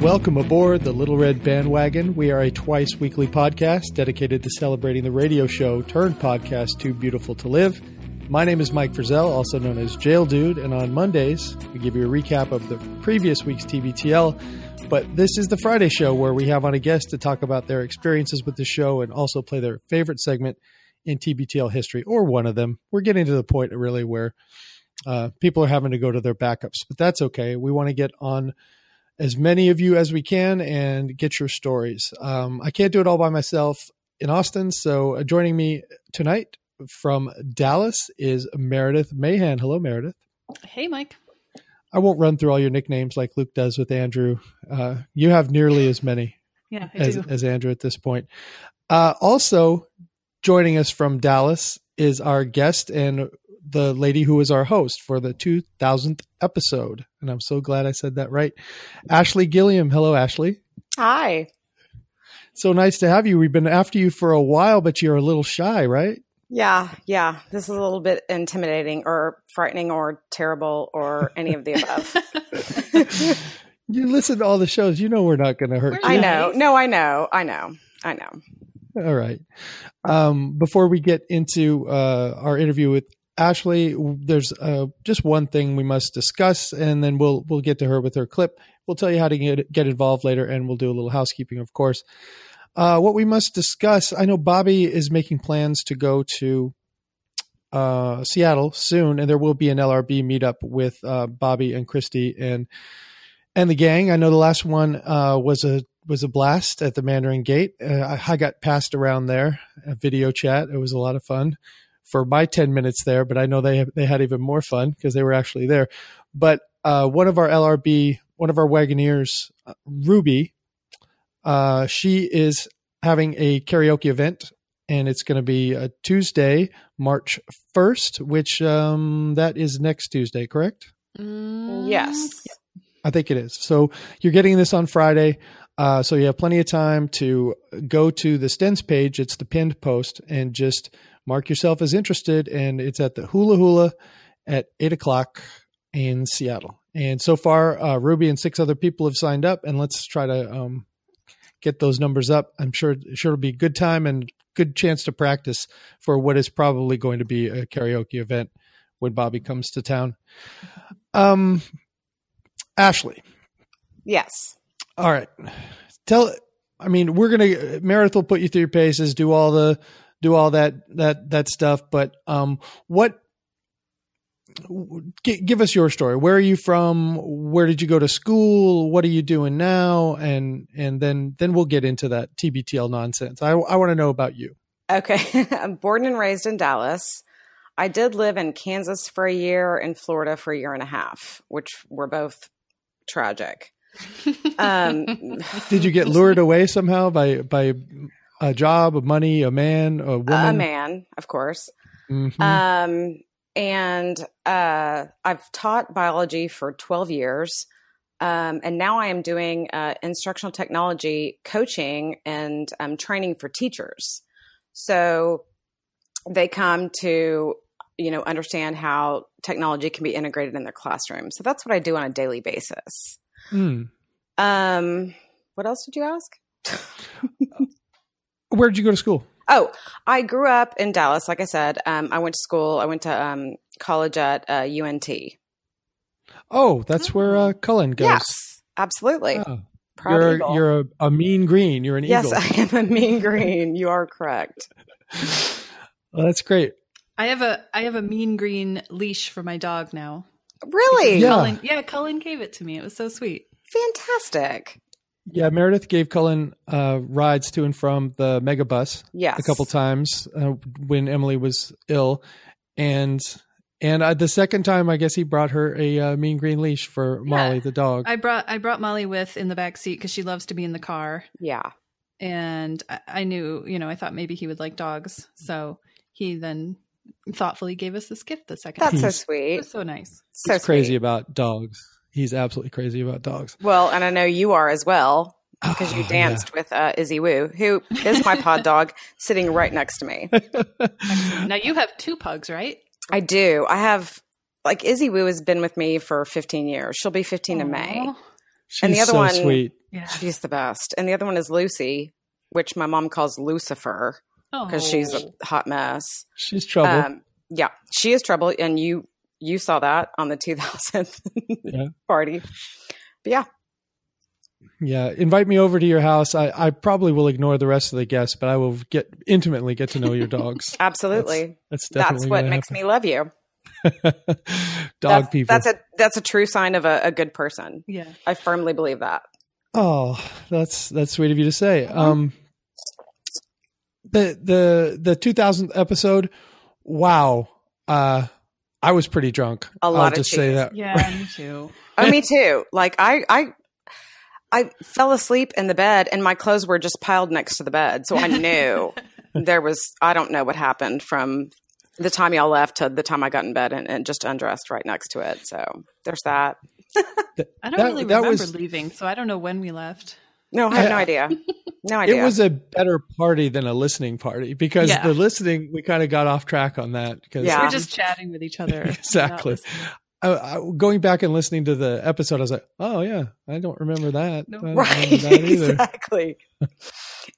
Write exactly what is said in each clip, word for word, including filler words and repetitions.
Welcome aboard the Little Red Bandwagon. We are a twice-weekly podcast dedicated to celebrating the radio show turned podcast Too Beautiful to Live. My name is Mike Frizell, also known as Jail Dude, and on Mondays, we give you a recap of the previous week's T B T L, but this is the Friday show where we have on a guest to talk about their experiences with the show and also play their favorite segment in T B T L history, or one of them. We're getting to the point, really, where uh, people are having to go to their backups, but that's okay. We want to get on as many of you as we can and get your stories. Um, I can't do it all by myself in Austin, so joining me tonight from Dallas is Meredith Mahan. Hello, Meredith. Hey, Mike. I won't run through all your nicknames like Luke does with Andrew. Uh, you have nearly as many yeah, as, as Andrew at this point. Uh, also joining us from Dallas is our guest and the lady who is our host for the two thousandth episode. And I'm so glad I said that right. Ashley Gilliam. Hello, Ashley. Hi. So nice to have you. We've been after you for a while, but you're a little shy, right? Yeah, yeah. This is a little bit intimidating or frightening or terrible or any of the above. You listen to all the shows. You know we're not going to hurt you. I know. No, I know. I know. I know. All right. Um, before we get into uh, our interview with Ashley, there's uh, just one thing we must discuss, and then we'll we'll get to her with her clip. We'll tell you how to get get involved later, and we'll do a little housekeeping, of course. Uh, what we must discuss, I know Bobby is making plans to go to uh, Seattle soon, and there will be an L R B meetup with uh, Bobby and Christy and and the gang. I know the last one uh, was a was a blast at the Mandarin Gate. Uh, I, I got passed around there, a video chat. It was a lot of fun for my ten minutes there, but I know they they had even more fun because they were actually there. But uh, one of our L R B, one of our Wagoneers, Ruby, Uh, she is having a karaoke event, and it's going to be a Tuesday, March first, which um, that is next Tuesday, correct? Mm, yes. I think it is. So you're getting this on Friday, uh, so you have plenty of time to go to the Stens page. It's the pinned post, and just mark yourself as interested, and it's at the Hula Hula at eight o'clock in Seattle. And so far, uh, Ruby and six other people have signed up, and let's try to um, – get those numbers up. I'm sure, sure it'll be a good time and good chance to practice for what is probably going to be a karaoke event when Bobby comes to town. Um, Ashley. Yes. All right. Tell, I mean, we're going to, Meredith will put you through your paces, do all the, do all that, that, that stuff. But um, what, give us your story. Where are you from? Where did you go to school? What are you doing now? And and then then we'll get into that T B T L nonsense. I, I want to know about you. Okay. I'm born and raised in Dallas. I did live in Kansas for a year and Florida for a year and a half, which were both tragic. Um, did you get lured away somehow by by a job, a money, a man, a woman? A man, of course. Mm-hmm. Um. And uh, I've taught biology for twelve years, um, and now I am doing uh, instructional technology coaching and um, training for teachers. So they come to, you know, understand how technology can be integrated in their classroom. So that's what I do on a daily basis. Mm. Um, what else did you ask? Where did you go to school? Oh, I grew up in Dallas. Like I said, um, I went to school. I went to um, college at uh, U N T. Oh, that's where uh, Cullen goes. Yes, absolutely. Oh. You're, you're a, a mean green. You're an yes, eagle. Yes, I am a mean green. You are correct. Well, that's great. I have a I have a mean green leash for my dog now. Really? Yeah. Cullen, yeah, Cullen gave it to me. It was so sweet. Fantastic. Yeah, Meredith gave Cullen uh, rides to and from the megabus yes. a couple times uh, when Emily was ill, and and uh, the second time I guess he brought her a uh, mean green leash for Molly yeah. the dog. I brought I brought Molly with in the back seat because she loves to be in the car. Yeah, and I, I knew you know I thought maybe he would like dogs, so he then thoughtfully gave us this gift the second. That's time. So sweet. It was so nice. So He's crazy sweet. about dogs. He's absolutely crazy about dogs. Well, and I know you are as well because oh, you danced yeah. with uh, Izzy Woo, who is my pod dog, sitting right next to me. Now you have two pugs, right? I do. I have like Izzy Woo has been with me for fifteen years. She'll be fifteen Aww. In May. She's and the other so one, sweet. Yeah. She's the best. And the other one is Lucy, which my mom calls Lucifer because oh. she's a hot mess. She's trouble. Um, yeah, she is trouble. And you you saw that on the two thousandth yeah. party. But yeah. Yeah. Invite me over to your house. I, I probably will ignore the rest of the guests, but I will get intimately get to know your dogs. Absolutely. That's, that's, definitely that's what makes happen. me love you. Dog that's, people. That's a that's a true sign of a, a good person. Yeah. I firmly believe that. Oh, that's that's sweet of you to say. Um the the the two thousandth episode, wow. Uh I was pretty drunk. A lot I'll of just cheese. say that. Yeah, me too. Oh, me too. Like I I I fell asleep in the bed and my clothes were just piled next to the bed, so I knew there was I don't know what happened from the time y'all left to the time I got in bed and, and just undressed right next to it. So there's that. I don't that, really remember was, leaving, so I don't know when we left. No, I have no idea. No idea. It was a better party than a listening party because yeah. the listening, we kind of got off track on that. Because yeah. we're just chatting with each other. Exactly. I, I, going back and listening to the episode, I was like, oh, yeah, I don't remember that. No. I don't right. remember that either. Exactly.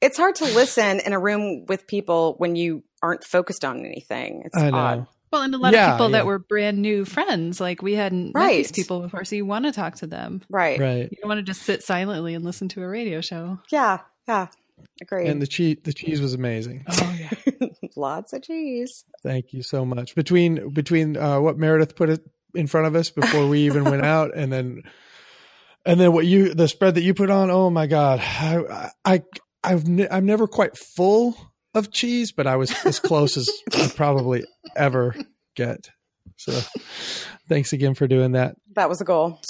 It's hard to listen in a room with people when you aren't focused on anything. It's I know. odd. Well, and a lot yeah, of people yeah. that were brand new friends, like we hadn't right. met these people before, so you want to talk to them. Right. Right. You don't want to just sit silently and listen to a radio show. Yeah. Yeah. Agreed. And the cheese, the cheese was amazing. Oh yeah. Lots of cheese. Thank you so much. Between between uh, what Meredith put it in front of us before we even went out, and then and then what you the spread that you put on. Oh my God, I I I've ne- I'm never quite full of cheese, but I was as close as I probably ever get. So thanks again for doing that. That was a goal.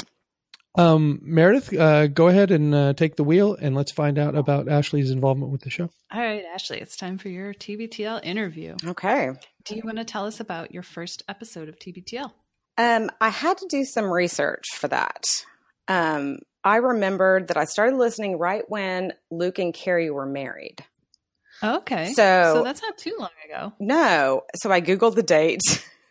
Um, Meredith, uh, go ahead and uh, take the wheel and let's find out about Ashley's involvement with the show. All right, Ashley, it's time for your T B T L interview. Okay. Do you want to tell us about your first episode of T B T L? Um, I had to do some research for that. Um, I remembered that I started listening right when Luke and Carrie were married. Okay. So, so that's not too long ago. No. So I Googled the date,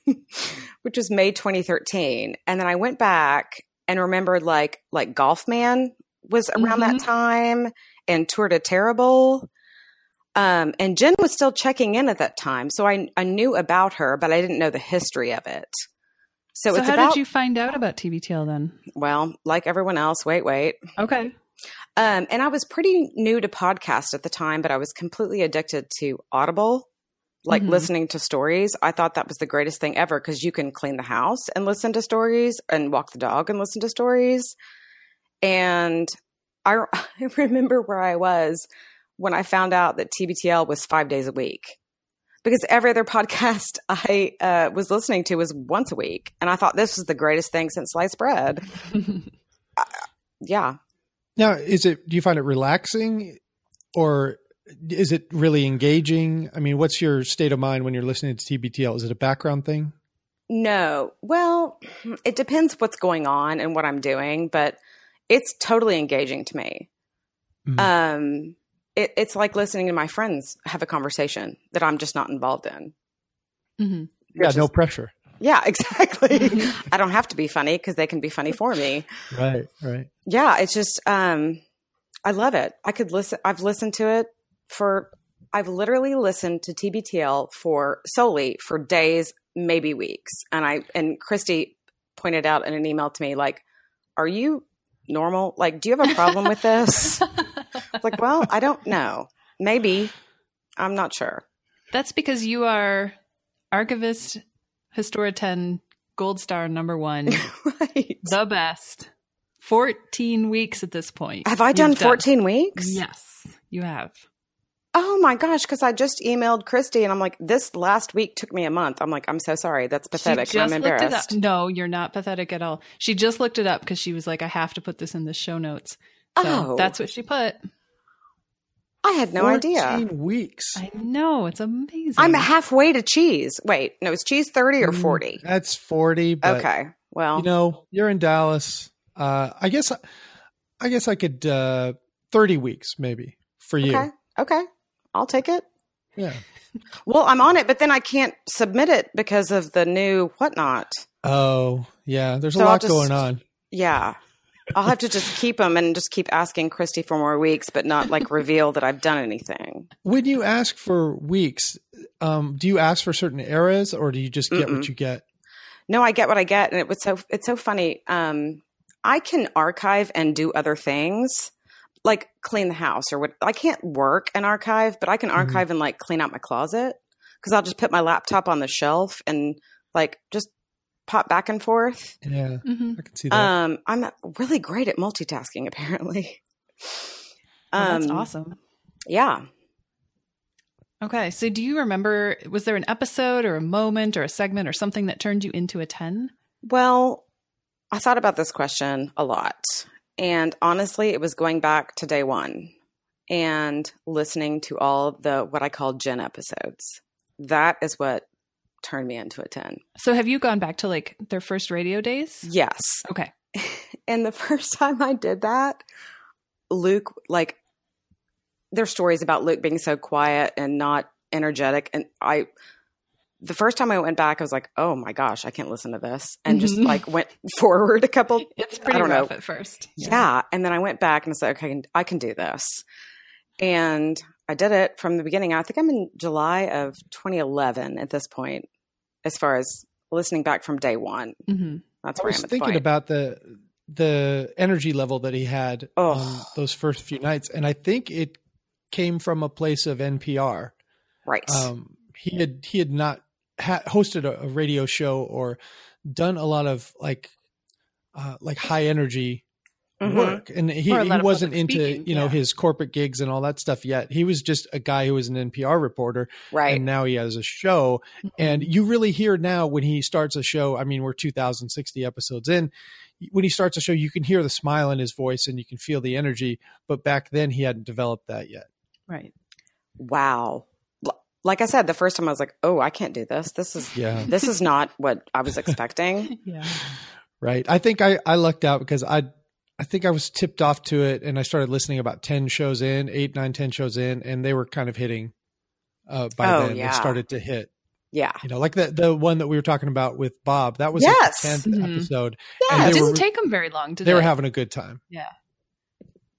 which was May twenty thirteen. And then I went back and remembered like, like Golf Man was around mm-hmm. that time and Tour de Terrible. Um, and Jen was still checking in at that time. So I, I knew about her, but I didn't know the history of it. So, so it's how about, did you find out about T B T L then? Well, like everyone else, wait, wait. Okay. Um, and I was pretty new to podcasts at the time, but I was completely addicted to Audible, like mm-hmm. listening to stories. I thought that was the greatest thing ever because you can clean the house and listen to stories and walk the dog and listen to stories. And I, I remember where I was when I found out that T B T L was five days a week because every other podcast I uh, was listening to was once a week. And I thought this was the greatest thing since sliced bread. uh, yeah. Now, is it, do you find it relaxing or is it really engaging? I mean, what's your state of mind when you're listening to T B T L? Is it a background thing? No. Well, it depends what's going on and what I'm doing, but it's totally engaging to me. Mm-hmm. Um, it, it's like listening to my friends have a conversation that I'm just not involved in. Mm-hmm. Yeah, is, no pressure. Yeah, exactly. I don't have to be funny because they can be funny for me. Right, right. Yeah, it's just, um, I love it. I could listen, I've listened to it for, I've literally listened to T B T L for solely for days, maybe weeks. And I, and Christy pointed out in an email to me, like, are you normal? Like, do you have a problem with this? Like, well, I don't know. Maybe. I'm not sure. That's because you are archivist Historia ten gold star number one. Right. The best. fourteen weeks at this point. Have I done fourteen done. weeks? Yes, you have. Oh my gosh, because I just emailed Christy and I'm like, this last week took me a month. I'm like, I'm so sorry. That's pathetic. She just I'm embarrassed. Looked it up. No, you're not pathetic at all. She just looked it up because she was like, I have to put this in the show notes. So oh. that's what she put. I had no idea. fourteen weeks. I know. It's amazing. I'm halfway to cheese. Wait, no, is cheese thirty or forty? Mm, that's forty. But okay. Well, you know, you're in Dallas. Uh, I guess, I guess I could, uh, thirty weeks maybe for you. Okay. Okay. I'll take it. Yeah. Well, I'm on it, but then I can't submit it because of the new whatnot. Oh yeah. There's so a lot just, going on. Yeah. I'll have to just keep them and just keep asking Christy for more weeks, but not like reveal that I've done anything. When you ask for weeks, um, do you ask for certain eras or do you just get Mm-mm. what you get? No, I get what I get. And it was so, it's so funny. Um, I can archive and do other things like clean the house or what. I can't work and archive, but I can archive mm-hmm. and like clean out my closet. Cause I'll just put my laptop on the shelf and like just pop back and forth. Yeah. Mm-hmm. I can see that. Um, I'm really great at multitasking apparently. Um, well, that's awesome. Yeah. Okay. So do you remember, was there an episode or a moment or a segment or something that turned you into a ten? Well, I thought about this question a lot. And honestly, it was going back to day one and listening to all the, what I call Gen episodes. That is what turned me into a ten. So have you gone back to like their first radio days? Yes. Okay. And the first time I did that, Luke, like there's stories about Luke being so quiet and not energetic. And I, the first time I went back, I was like, oh my gosh, I can't listen to this. And mm-hmm. just like went forward a couple. It's pretty I don't rough know. At first. Yeah. yeah. And then I went back and I was like, okay, I can, I can do this. And I did it from the beginning. I think I'm in July of twenty eleven at this point, as far as listening back from day one. Mm-hmm. That's I where was I'm at thinking the point. About the the energy level that he had oh. on those first few nights, and I think it came from a place of N P R. Right. Um, he had he had not ha- hosted a, a radio show or done a lot of like uh, like high energy. Mm-hmm. work. And he, he wasn't into, speaking, you know, yeah. his corporate gigs and all that stuff yet. He was just a guy who was an N P R reporter. Right. And now he has a show. Mm-hmm. And you really hear now when he starts a show, I mean, we're two thousand sixty episodes in. When he starts a show, you can hear the smile in his voice and you can feel the energy. But back then he hadn't developed that yet. Right. Wow. Like I said, the first time I was like, oh, I can't do this. This is, yeah. this is not what I was expecting. yeah. Right. I think I, I lucked out because I, I think I was tipped off to it and I started listening about ten shows in, eight, nine, ten shows in, and they were kind of hitting uh, by oh, then. Yeah. It started to hit. Yeah. You know, like the, the one that we were talking about with Bob, that was yes. the tenth mm-hmm. episode. Yeah, it didn't were, take them very long. Did they, they were having a good time. Yeah.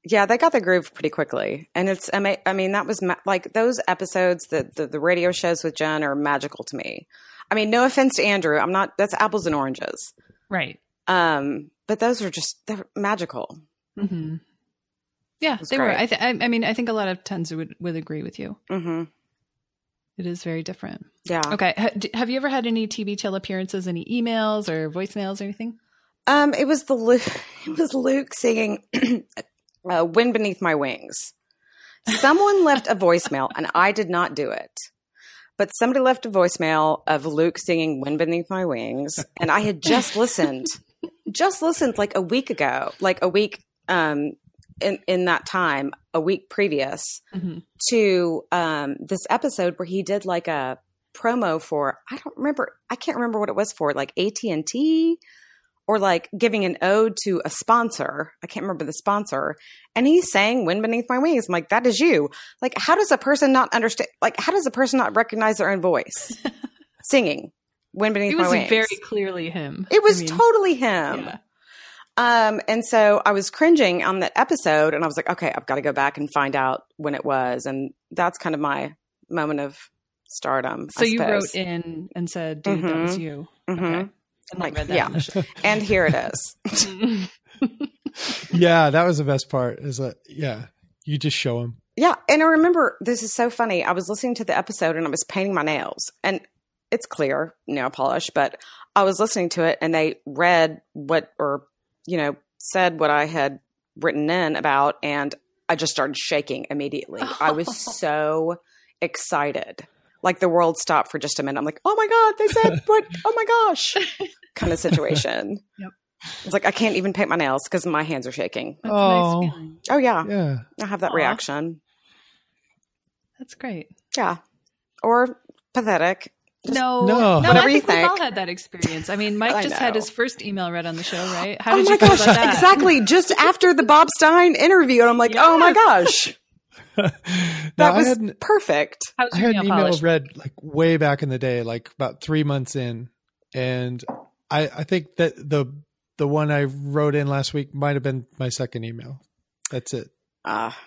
Yeah. They got the groove pretty quickly. And it's, I mean, I mean that was ma- like those episodes that the, the radio shows with Jen are magical to me. I mean, no offense to Andrew. I'm not, that's apples and oranges. Right. Um, But those are just they're magical. Mm-hmm. Yeah, they great. Were. I, th- I mean, I think a lot of tens would, would agree with you. Mm-hmm. It is very different. Yeah. Okay. H- have you ever had any T B Till appearances, any emails or voicemails or anything? Um, it was the Luke, it was Luke singing uh, "Wind Beneath My Wings." Someone left a voicemail, and I did not do it. But somebody left a voicemail of Luke singing "Wind Beneath My Wings," and I had just listened. Just listened like a week ago, like a week um, in, in that time, a week previous mm-hmm. to um, this episode where he did like a promo for, I don't remember, I can't remember what it was for, like A T and T or like giving an ode to a sponsor. I can't remember the sponsor. And he's saying, "Wind Beneath My Wings." I'm like, that is you. Like, how does a person not understand? Like, how does a person not recognize their own voice singing? Wind Beneath My Wings. It was very clearly him. It was I mean, totally him. Yeah. Um, and so I was cringing on that episode and I was like, okay, I've got to go back and find out when it was. And that's kind of my moment of stardom. So I you suppose. Wrote in and said, dude, mm-hmm. that was you. Mm-hmm. Okay. And like, read that yeah. The and here it is. yeah. That was the best part is that, yeah, you just show him. Yeah. And I remember, this is so funny. I was listening to the episode and I was painting my nails and it's clear nail polish, but I was listening to it and they read what, or, you know, said what I had written in about. And I just started shaking immediately. Oh. I was so excited. Like the world stopped for just a minute. I'm like, oh my God, they said what? Oh my gosh. Kind of situation. Yep. It's like, I can't even paint my nails because my hands are shaking. That's oh, nice feeling. Oh yeah. Yeah. I have that Aww. Reaction. That's great. Yeah. Or pathetic. Just, no, no, no I think we've all had that experience. I mean, Mike I just know. Had his first email read on the show, right? How did oh my you feel gosh, about that? Exactly. Just after the Bob Stein interview, and I'm like, yes. oh my gosh, that no, was I had, perfect. I had an email polished? Read like way back in the day, like about three months in, and I, I think that the the one I wrote in last week might have been my second email. That's it. Ah, uh,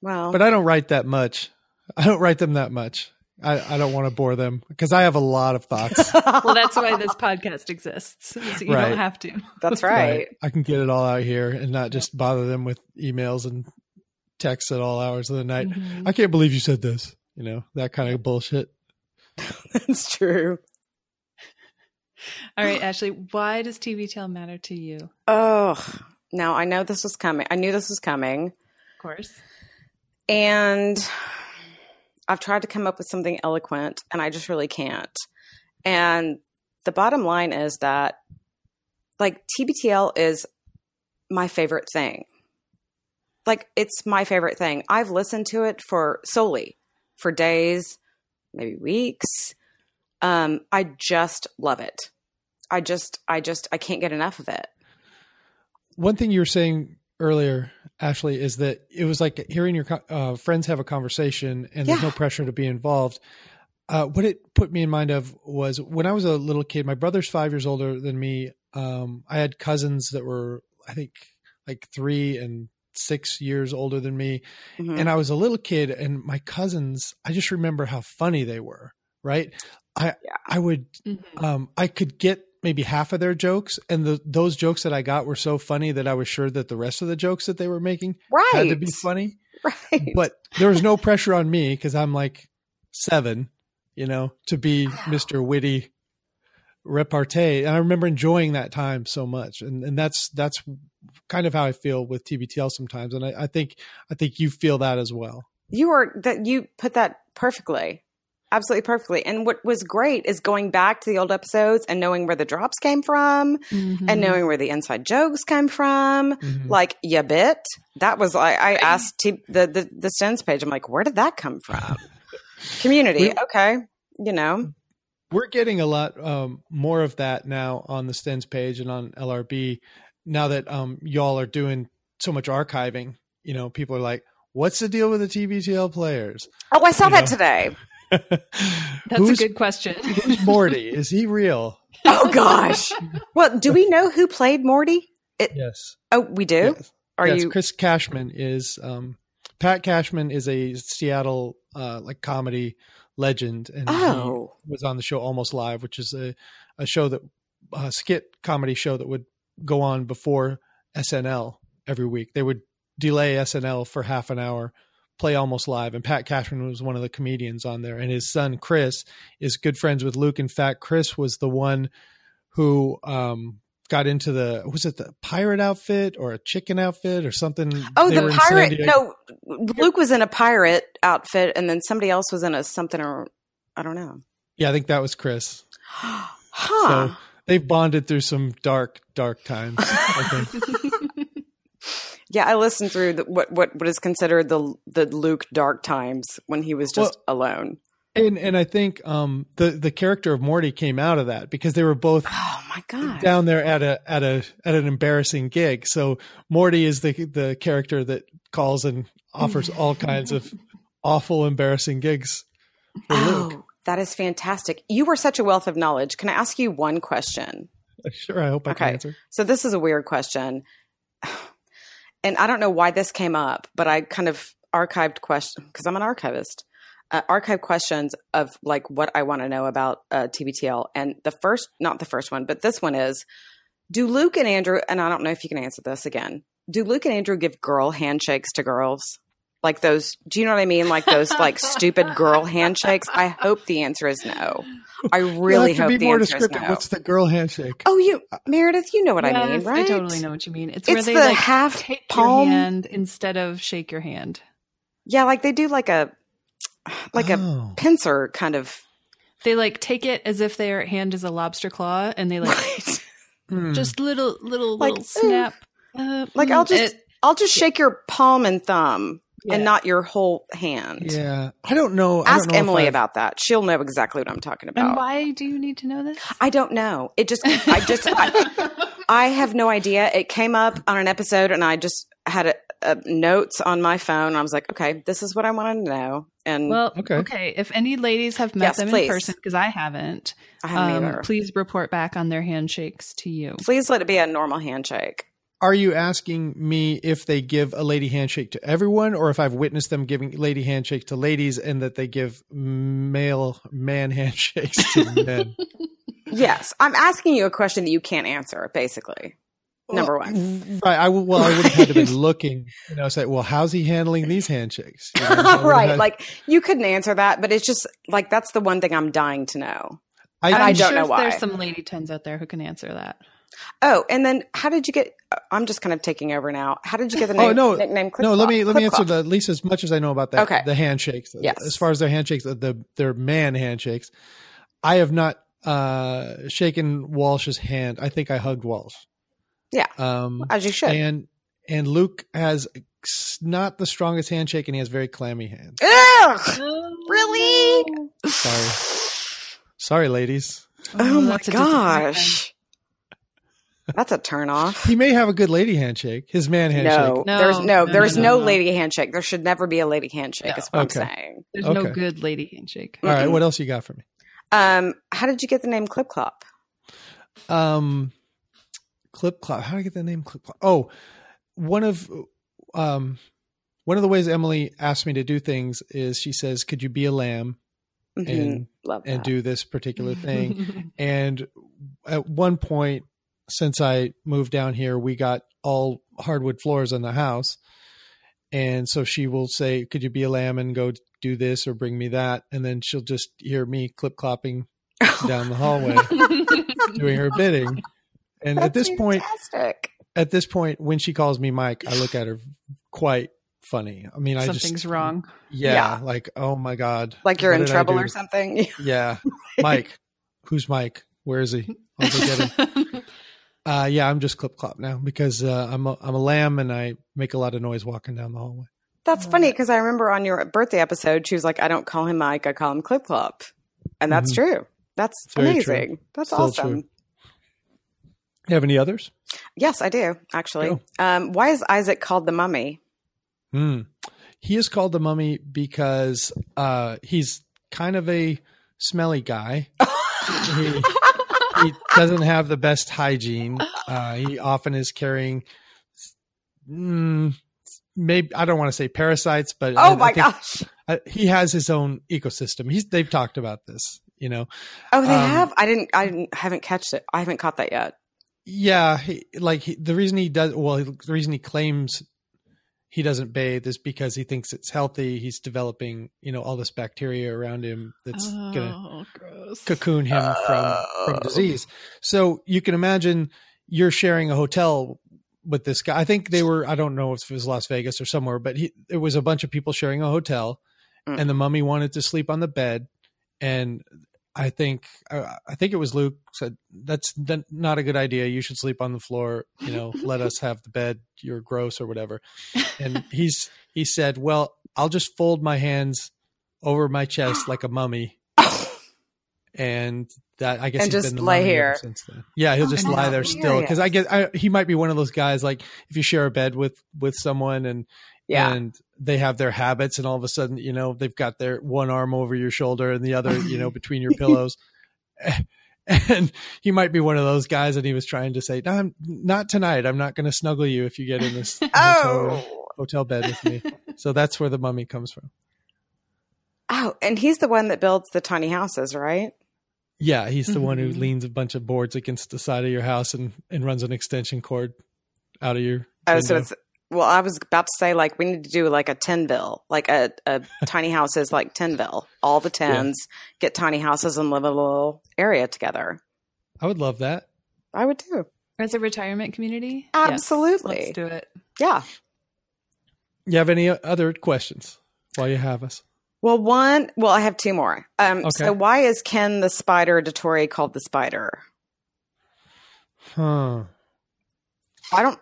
well. But I don't write that much. I don't write them that much. I, I don't want to bore them because I have a lot of thoughts. Well, that's why this podcast exists. So you right. don't have to. That's right. right. I can get it all out here and not just bother them with emails and texts at all hours of the night. Mm-hmm. I can't believe you said this. You know, that kind of bullshit. That's true. All right, Ashley, why does T V Tale matter to you? Oh, now I know this was coming. I knew this was coming. Of course. And I've tried to come up with something eloquent, and I just really can't. And the bottom line is that, like, T B T L is my favorite thing. Like, it's my favorite thing. I've listened to it for solely for days, maybe weeks. Um, I just love it. I just, I just, I can't get enough of it. One thing you were saying earlier, Ashley, is that it was like hearing your uh, friends have a conversation and yeah. there's no pressure to be involved. Uh, what it put me in mind of was when I was a little kid, my brother's five years older than me. Um, I had cousins that were, I think, like three and six years older than me. Mm-hmm. And I was a little kid and my cousins, I just remember how funny they were. Right. I, yeah. I would, mm-hmm. um, I could get maybe half of their jokes, and the, those jokes that I got were so funny that I was sure that the rest of the jokes that they were making right. had to be funny. Right. But there was no pressure on me because I'm like seven, you know, to be wow. Mister Witty Repartee. And I remember enjoying that time so much. And and that's, that's kind of how I feel with T B T L sometimes. And I, I think, I think you feel that as well. You are that you put that perfectly. Absolutely perfectly. And what was great is going back to the old episodes and knowing where the drops came from mm-hmm. and knowing where the inside jokes came from. Mm-hmm. Like, yeah, bit. That was, I, I asked t- the, the, the Sins page, I'm like, where did that come from? Community. We're, okay. You know. We're getting a lot um, more of that now on the Sins page and on L R B now that um, y'all are doing so much archiving. You know, people are like, what's the deal with the T B T L players? Oh, I saw you that know? Today. That's who's, a good question. Who's Morty? Is he real? Oh gosh. Well, do we know who played Morty? It, yes. Oh, we do? Yes. Are yes. you Chris Cashman is um Pat Cashman is a Seattle uh like comedy legend, and oh. he was on the show Almost Live, which is a, a show that a skit comedy show that would go on before S N L every week. They would delay S N L for half an hour, play Almost Live, and Pat Cashman was one of the comedians on there, and his son Chris is good friends with Luke. In fact, Chris was the one who um got into the was it the pirate outfit or a chicken outfit or something? Oh, they the pirate! No, Luke was in a pirate outfit, and then somebody else was in a something or I don't know. Yeah, I think that was Chris. Huh? So they've bonded through some dark, dark times. I think. Yeah, I listened through the, what, what what is considered the the Luke dark times when he was just well, alone. And and I think um, the the character of Morty came out of that because they were both oh my God. Down there at a at a at an embarrassing gig. So Morty is the the character that calls and offers all kinds of awful, embarrassing gigs for oh, Luke. That is fantastic. You were such a wealth of knowledge. Can I ask you one question? Sure, I hope I okay. can answer. So this is a weird question. And I don't know why this came up, but I kind of archived questions because I'm an archivist, uh, archived questions of like what I want to know about uh, T B T L. And the first, not the first one, but this one is, do Luke and Andrew, and I don't know if you can answer this again, do Luke and Andrew give girl handshakes to girls? Like those, do you know what I mean? Like those like stupid girl handshakes. I hope the answer is no. I really hope the answer is no. What's the girl handshake? Oh, you, Meredith, you know what yes, I mean, right? I totally know what you mean. It's, it's where they the like half take palm. Your hand instead of shake your hand. Yeah, like they do like a like oh. a pincer kind of. They like take it as if their hand is a lobster claw, and they like right. just little little like, little snap. Uh, like I'll just it, I'll just shake your palm and thumb. Yeah. And not your whole hand. Yeah. I don't know. Ask I don't know Emily about that. She'll know exactly what I'm talking about. And why do you need to know this? I don't know. It just, I just, I, I have no idea. It came up on an episode and I just had a, uh, notes on my phone. I was like, okay, this is what I want to know. And well, okay. okay. If any ladies have met yes, them in please. person, because I haven't, I haven't um, either. Please report back on their handshakes to you. Please let it be a normal handshake. Are you asking me if they give a lady handshake to everyone, or if I've witnessed them giving lady handshake to ladies and that they give male man handshakes to men? Yes. I'm asking you a question that you can't answer, basically. Number one. Right. I, well, I would have had to be looking, you know, say, well, how's he handling these handshakes? You know, right. Had... Like, you couldn't answer that, but it's just like, that's the one thing I'm dying to know. I, and I don't sure know why. There's some lady tens out there who can answer that. Oh, and then how did you get, I'm just kind of taking over now. How did you get the name, oh, no, nickname Clip-Clop? No, let me, let me answer the, at least as much as I know about that. Okay. The handshakes. Yes. As far as their handshakes, the, their man handshakes. I have not uh, shaken Walsh's hand. I think I hugged Walsh. Yeah, um, as you should. And and Luke has not the strongest handshake, and he has very clammy hands. Ugh! Really? Sorry, sorry, ladies. Oh, oh my gosh, that's a turn off. He may have a good lady handshake. His man handshake. No, no there's no, no there's no, no, no, no lady handshake. There should never be a lady handshake. No. Is what okay. I'm saying. There's okay. no good lady handshake. All right, what else you got for me? Um, how did you get the name Clip-Clop? Um. Clip-Clop. How do I get the name Clip-Clop? Oh, one of um, one of the ways Emily asked me to do things is she says, "Could you be a lamb and mm-hmm. Love that. And do this particular thing?" And at one point, since I moved down here, we got all hardwood floors in the house, and so she will say, "Could you be a lamb and go do this or bring me that?" And then she'll just hear me clip-clopping down the hallway, doing her bidding. And That's at this fantastic. point, at this point, when she calls me Mike, I look at her quite funny. I mean, I something's just something's wrong. Yeah, yeah, like oh my god, like you're in trouble or something. Yeah, Mike, who's Mike? Where is he? I'll go get him. uh, yeah, I'm just Clip-Clop now because uh, I'm a, I'm a lamb and I make a lot of noise walking down the hallway. That's oh, funny because I remember on your birthday episode, she was like, "I don't call him Mike, I call him Clip-Clop," and that's mm-hmm. true. That's it's amazing. True. That's Still awesome. True. You have any others? Yes, I do, actually. Oh. Um, why is Isaac called the Mummy? Mm. He is called the Mummy because uh, he's kind of a smelly guy. he, he doesn't have the best hygiene. Uh, he often is carrying mm, maybe I don't want to say parasites, but oh I, my I think, gosh, I, he has his own ecosystem. He's they've talked about this, you know. Oh, they um, have. I didn't. I didn't, haven't catched it. I haven't caught that yet. Yeah, he, like he, the reason he does well, the reason he claims he doesn't bathe is because he thinks it's healthy. He's developing, you know, all this bacteria around him that's oh, gonna gross. cocoon him oh. from, from disease. So you can imagine you're sharing a hotel with this guy. I think they were, I don't know if it was Las Vegas or somewhere, but he, it was a bunch of people sharing a hotel, mm. and the mummy wanted to sleep on the bed, and. I think I think it was Luke said that's not a good idea. You should sleep on the floor. You know, let us have the bed. You're gross or whatever. And he's he said, "Well, I'll just fold my hands over my chest like a mummy." And that I guess and he's just been the lay mummy here ever since then. Yeah, he'll just oh, lie there still because I guess I, he might be one of those guys like if you share a bed with with someone and yeah. and. They have their habits and all of a sudden, you know, they've got their one arm over your shoulder and the other, you know, between your pillows. And he might be one of those guys that he was trying to say, no, I'm not tonight. I'm not going to snuggle you if you get in this oh. hotel, hotel bed with me. So that's where the mummy comes from. Oh, and he's the one that builds the tiny houses, right? Yeah. He's the mm-hmm. one who leans a bunch of boards against the side of your house and, and runs an extension cord out of your Oh, window. So it's, Well, I was about to say, like, we need to do like a tin bill, like a, a tiny house is like tin bill. All the tins yeah. get tiny houses and live in a little area together. I would love that. I would too. As a retirement community? Absolutely. Yes, let's do it. Yeah. You have any other questions while you have us? Well, one, well, I have two more. Um, okay. So why is Ken the Spider Dottore called the Spider? Huh. I don't.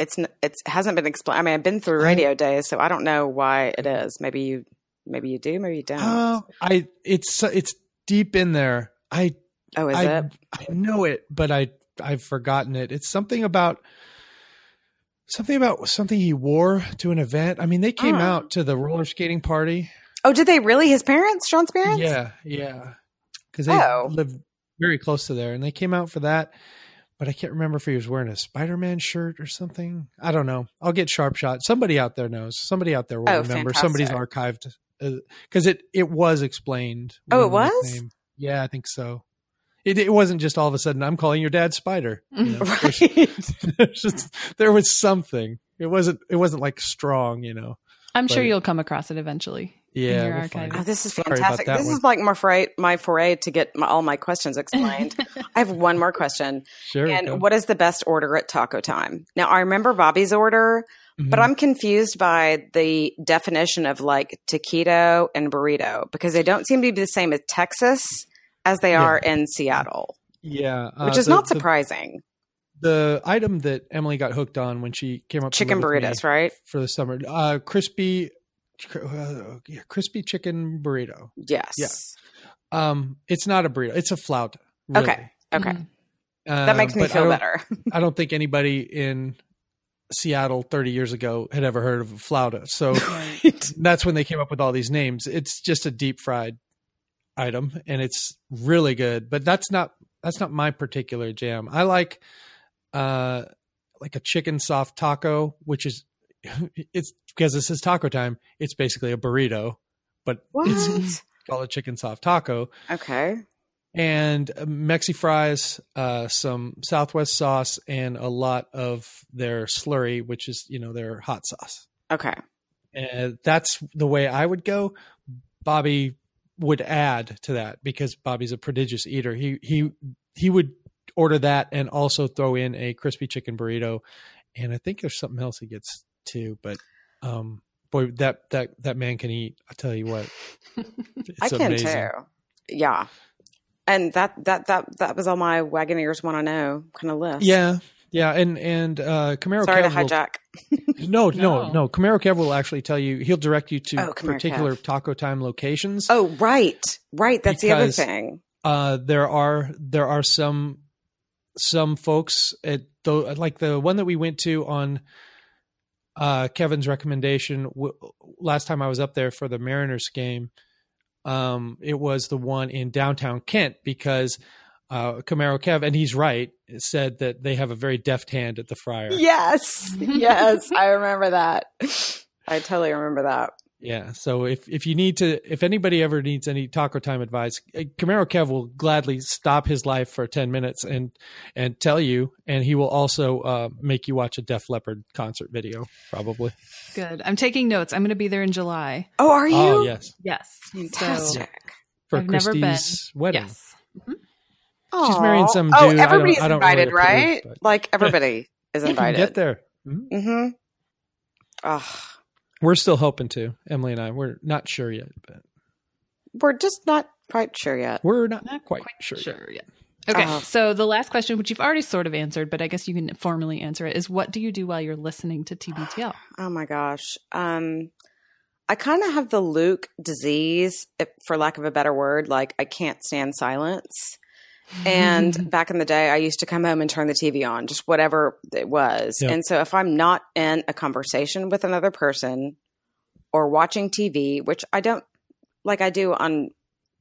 It's it hasn't been explained. I mean, I've been through radio days, so I don't know why it is. Maybe you, maybe you do, maybe you don't. Oh, I it's it's deep in there. I oh, is I, it? I know it, but I I've forgotten it. It's something about Something about something he wore to an event. I mean, they came oh. out to the roller skating party. Oh, did they really? His parents? Sean's parents? Yeah, yeah. Because they oh. lived very close to there. And they came out for that. But I can't remember if he was wearing a Spider-Man shirt or something. I don't know. I'll get Sharp Shot. Somebody out there knows. Somebody out there will oh, remember. Fantastic. Somebody's archived. Because uh, it, it was explained. Oh, it was? Yeah, I think so. It, it wasn't just all of a sudden, I'm calling your dad Spider. You know? Right. There's, there's just, there was something. It wasn't It wasn't like strong, you know. I'm but, sure you'll come across it eventually. Yeah, we'll oh, this is fantastic. This one. is like my foray, my foray to get my, all my questions explained. I have one more question. Sure. And okay. What is the best order at taco time? Now, I remember Bobby's order, mm-hmm. but I'm confused by the definition of like taquito and burrito because they don't seem to be the same as Texas as they yeah. are in Seattle. Yeah. Uh, which is the, not surprising. The, the item that Emily got hooked on when she came up chicken burritos, right? For the summer. Uh, crispy. Uh, yeah, crispy chicken burrito. Yes. Yeah. Um, it's not a burrito. It's a flauta. Really. Okay. Okay. Um, that makes me feel I better. I don't think anybody in Seattle thirty years ago had ever heard of a flauta. So right. That's when they came up with all these names. It's just a deep fried item and it's really good, but that's not, that's not my particular jam. I like, uh, like a chicken soft taco, which is, it's because this is taco time. It's basically a burrito, but what? It's called a chicken soft taco. Okay. And Mexi fries, uh, some Southwest sauce, and a lot of their slurry, which is, you know, their hot sauce. Okay. And that's the way I would go. Bobby would add to that because Bobby's a prodigious eater. He, he, he would order that and also throw in a crispy chicken burrito. And I think there's something else he gets too, but um boy, that that that man can eat. I'll tell you what, it's I can amazing. too. Yeah, and that that that that was all my Wagoneers want to know kind of list. Yeah, yeah, and and uh, Camaro. Sorry Kev to hijack. Will, no, no, no, no. Camaro Kev will actually tell you. He'll direct you to oh, particular Kev. Taco Time locations. Oh, right, right. That's because, the other thing. Uh, there are there are some some folks at the like the one that we went to on. Uh, Kevin's recommendation w- last time I was up there for the Mariners game, um, it was the one in downtown Kent because uh, Camaro Kev, and he's right, said that they have a very deft hand at the fryer. Yes, yes, I remember that. I totally remember that. Yeah, so if, if you need to, if anybody ever needs any taco time advice, Camaro Kev will gladly stop his life for ten minutes and and tell you, and he will also uh, make you watch a Def Leppard concert video, probably. Good. I'm taking notes. I'm going to be there in July. Oh, are you? Oh, yes. Yes. Fantastic. So, for I've Christy's wedding. Yes. Mm-hmm. She's marrying some dude. Oh, everybody's I don't, I don't invited, really right? Approve, like, everybody is invited. You can get there. Mm-hmm. Mm-hmm. Ugh. We're still hoping to, Emily and I. We're not sure yet, but we're just not quite sure yet. We're not, not quite, quite sure, sure yet. yet. Okay, uh, so the last question, which you've already sort of answered, but I guess you can formally answer it, is what do you do while you're listening to T B T L? Oh my gosh, um, I kind of have the Luke disease, for lack of a better word. Like I can't stand silence. And back in the day, I used to come home and turn the T V on, just whatever it was. Yep. And so if I'm not in a conversation with another person or watching T V, which I don't like, I do on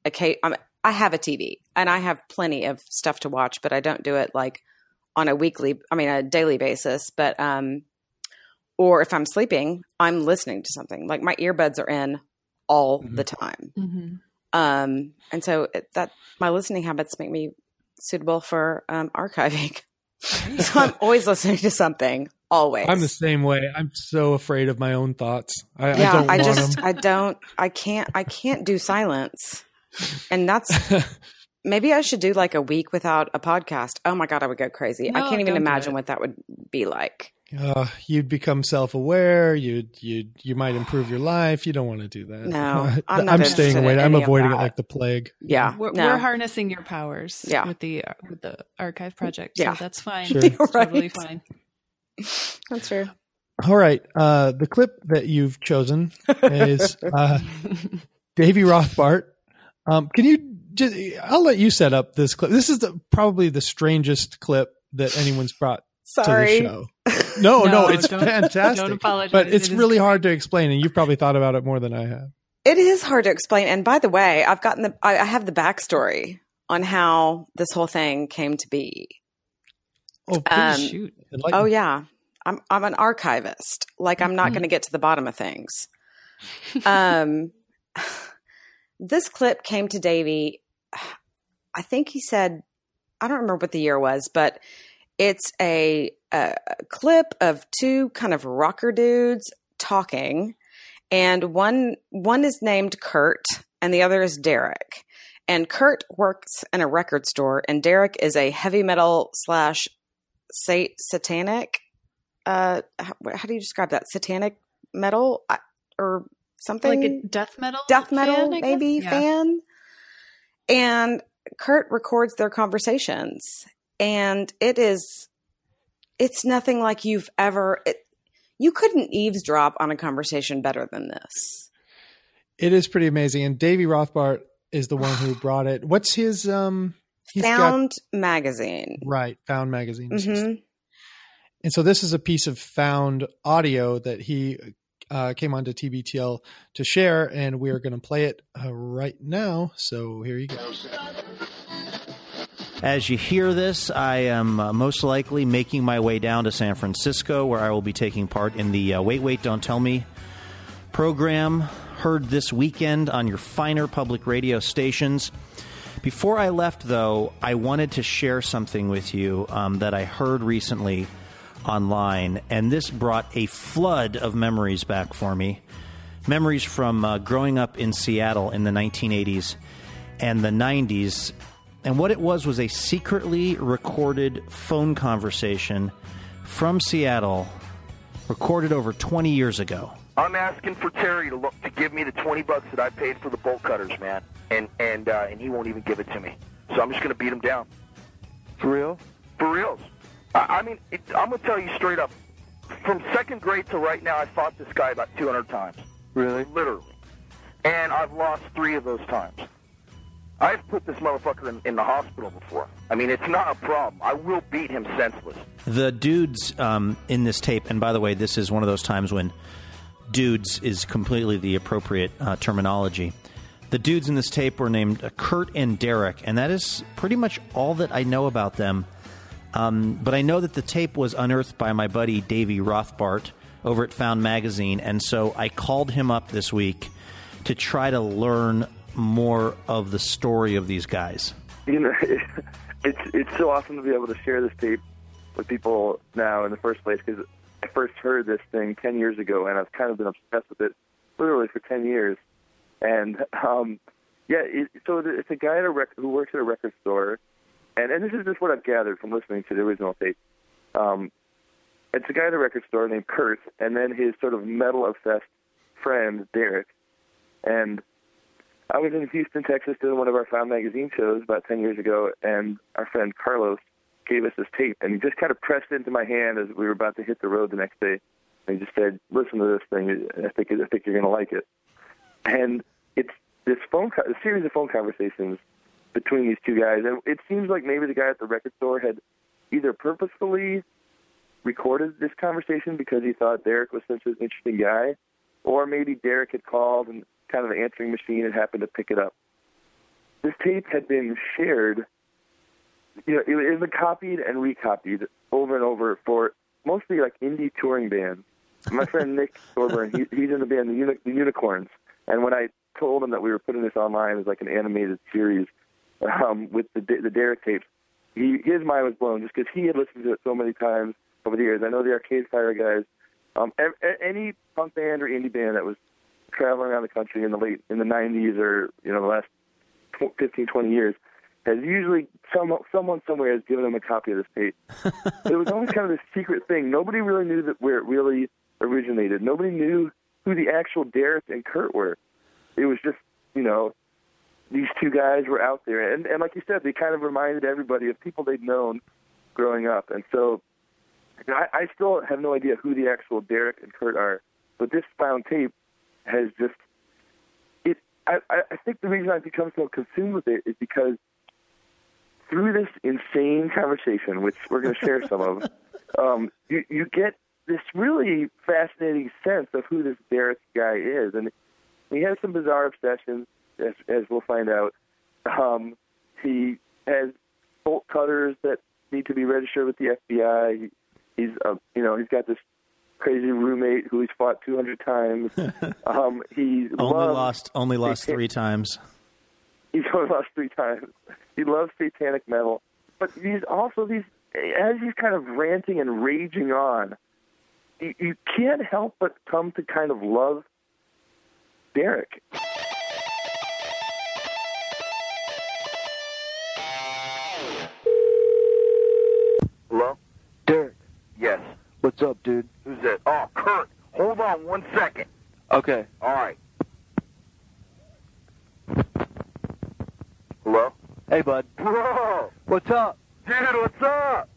a case, I have a T V and I have plenty of stuff to watch, but I don't do it like on a weekly, I mean, a daily basis. But, um, or if I'm sleeping, I'm listening to something like my earbuds are in all mm-hmm. the time. Mm-hmm. Um, and so it, that my listening habits make me suitable for, um, archiving. So I'm always listening to something, always. I'm the same way. I'm so afraid of my own thoughts. I, yeah, I, don't I want just, them. I don't, I can't, I can't do silence. And that's, maybe I should do like a week without a podcast. Oh my God, I would go crazy. No, I can't even imagine what that would be like. Uh, you'd become self-aware. You'd, you'd, you might improve your life. You don't want to do that. No, I'm, not I'm staying away. I'm avoiding it like the plague. Yeah. We're, no. we're harnessing your powers yeah. with the, with the archive project. So yeah. that's fine. Sure. It's totally fine. That's true. All right. Uh, the clip that you've chosen is, uh, Davy Rothbart. Um, can you just, I'll let you set up this clip. This is the, probably the strangest clip that anyone's brought Sorry. to the show. No, no, no it's don't, fantastic. Don't apologize. But it's it really is... hard to explain, and you've probably thought about it more than I have. It is hard to explain. And by the way, I've gotten the I have the backstory on how this whole thing came to be. Oh, please um, shoot. Oh yeah. I'm I'm an archivist. Like I'm not mm-hmm. going to get to the bottom of things. Um this clip came to Davy. I think he said I don't remember what the year was, but it's a, a clip of two kind of rocker dudes talking, and one one is named Kurt and the other is Derek. And Kurt works in a record store, and Derek is a heavy metal slash sat- satanic. Uh, how, how do you describe that? Satanic metal or something? Like a death metal, death metal fan, maybe yeah. fan. And Kurt records their conversations, and it is, it's nothing like you've ever. It, you couldn't eavesdrop on a conversation better than this. It is pretty amazing, and Davy Rothbart is the one who brought it. What's his um he's Found got, Magazine. Right, Found Magazine. Mm-hmm. And so this is a piece of Found audio that he uh came onto T B T L to share, and we are going to play it uh, right now. So here you go. As you hear this, I am uh, most likely making my way down to San Francisco, where I will be taking part in the uh, Wait Wait Don't Tell Me program, heard this weekend on your finer public radio stations. Before I left, though, I wanted to share something with you um, that I heard recently online, and this brought a flood of memories back for me. Memories from uh, growing up in Seattle in the nineteen eighties and the nineties. And what it was was a secretly recorded phone conversation from Seattle, recorded over twenty years ago. I'm asking for Terry to look, to give me the twenty bucks that I paid for the bolt cutters, man. And and uh, and he won't even give it to me. So I'm just going to beat him down. For real? For reals. I, I mean, it, I'm going to tell you straight up. From second grade to right now, I fought this guy about two hundred times. Really? Literally. And I've lost three of those times. I've put this motherfucker in, in the hospital before. I mean, it's not a problem. I will beat him senseless. The dudes um, in this tape, and by the way, this is one of those times when dudes is completely the appropriate uh, terminology. The dudes in this tape were named uh, Kurt and Derek, and that is pretty much all that I know about them. Um, but I know that the tape was unearthed by my buddy Davy Rothbart over at Found Magazine, and so I called him up this week to try to learn more of the story of these guys. You know, it's it's so awesome to be able to share this tape with people now in the first place, because I first heard this thing ten years ago, and I've kind of been obsessed with it literally for ten years. And, um, yeah, it, so it's a guy at a rec- who works at a record store, and, and this is just what I've gathered from listening to the original tape. Um, it's a guy at a record store named Kurt, and then his sort of metal-obsessed friend, Derek. And I was in Houston, Texas, doing one of our Found Magazine shows about ten years ago, and our friend Carlos gave us this tape, and he just kind of pressed it into my hand as we were about to hit the road the next day. And he just said, "Listen to this thing. I think I think you're going to like it." And it's this phone, co- a series of phone conversations between these two guys, and it seems like maybe the guy at the record store had either purposefully recorded this conversation because he thought Derek was such an interesting guy, or maybe Derek had called and kind of the answering machine had happened to pick it up. This tape had been shared. You know, it has been copied and recopied over and over for mostly like indie touring bands. My friend Nick Thorburn, he, he's in the band the, Uni- the Unicorns, and when I told him that we were putting this online as like an animated series um, with the the Derek tapes, he, his mind was blown just because he had listened to it so many times over the years. I know the Arcade Fire guys, um, any punk band or indie band that was traveling around the country in the late in the nineties or you know the last fifteen, twenty years. Has usually some, someone somewhere has given them a copy of this tape. It was always kind of this secret thing. Nobody really knew that where it really originated. Nobody knew who the actual Derek and Kurt were. It was just, you know, these two guys were out there. And, and like you said, they kind of reminded everybody of people they'd known growing up. And so I, I still have no idea who the actual Derek and Kurt are, but this Found tape has just, it. I, I think the reason I've become so consumed with it is because through this insane conversation, which we're going to share some of, um, you, you get this really fascinating sense of who this Derek guy is. And he has some bizarre obsessions, as, as we'll find out. Um, he has bolt cutters that need to be registered with the F B I. He, he's, uh, you know, he's got this crazy roommate who he's fought two hundred times. Um, he only loves, lost only lost satan- three times. He's only lost three times. He loves satanic metal, but he's also these as he's kind of ranting and raging on. You, you can't help but come to kind of love Derek. Hello? Derek. Yes. What's up, dude? Who's that? Oh, Kurt. Hold on one second. Okay. All right. Hello? Hey, bud. Bro! What's up? Dude, what's up?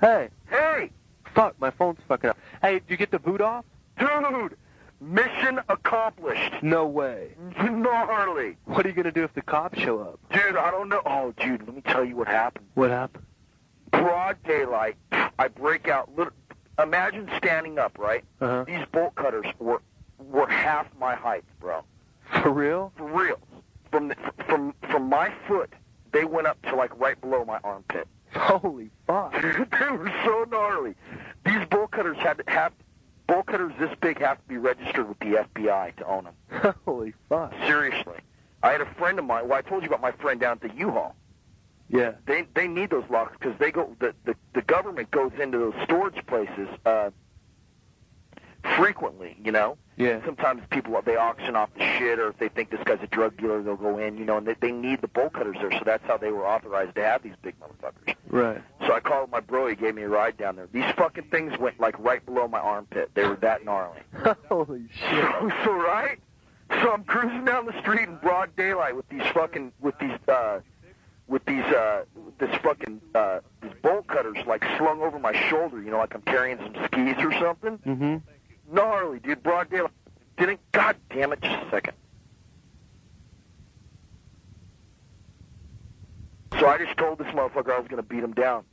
Hey. Hey! Fuck, my phone's fucking up. Hey, did you get the boot off? Dude! Mission accomplished. No way. Gnarly. What are you going to do if the cops show up? Dude, I don't know. Oh, dude, let me tell you what happened. What happened? Broad daylight, I break out. Little, imagine standing up, right? Uh-huh. These bolt cutters were were half my height, bro. For real? For real. From the, from from my foot, they went up to like right below my armpit. Holy fuck! They were so gnarly. These bolt cutters had to have bolt cutters this big have to be registered with the F B I to own them. Holy fuck! Seriously, I had a friend of mine. Well, I told you about my friend down at the U-Haul. Yeah, they they need those lockers because they go the, the the government goes into those storage places uh, frequently, you know. Yeah. Sometimes people they auction off the shit, or if they think this guy's a drug dealer, they'll go in, you know. And they, they need the bolt cutters there, so that's how they were authorized to have these big motherfuckers. Right. So I called my bro. He gave me a ride down there. These fucking things went like right below my armpit. They were that gnarly. Holy shit! So, so right. So I'm cruising down the street in broad daylight with these fucking with these. Uh, with these, uh, this fucking, uh, these bolt cutters, like, slung over my shoulder, you know, like I'm carrying some skis or something. Mm-hmm. Gnarly, dude, broad daylight. Didn't, god damn it, just a second. So I just told this motherfucker I was gonna beat him down.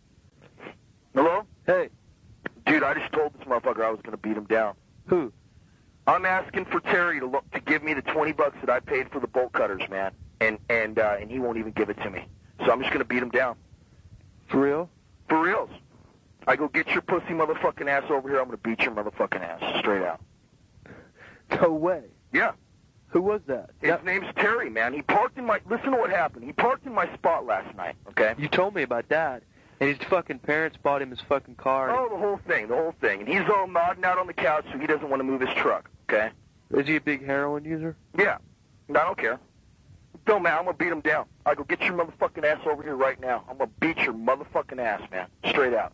Hello? Hey. Dude, I just told this motherfucker I was gonna beat him down. Who? I'm asking for Terry to look, to give me the twenty bucks that I paid for the bolt cutters, man. And, and, uh, and he won't even give it to me. So I'm just going to beat him down. For real? For reals. I go, get your pussy motherfucking ass over here. I'm going to beat your motherfucking ass straight out. No way. Yeah. Who was that? His that... name's Terry, man. He parked in my... Listen to what happened. He parked in my spot last night, okay? You told me about that. And his fucking parents bought him his fucking car. And... Oh, the whole thing, the whole thing. And he's all nodding out on the couch, so he doesn't want to move his truck, okay? Is he a big heroin user? Yeah. I don't care. No, man, I'm going to beat him down. I go, get your motherfucking ass over here right now. I'm going to beat your motherfucking ass, man. Straight out.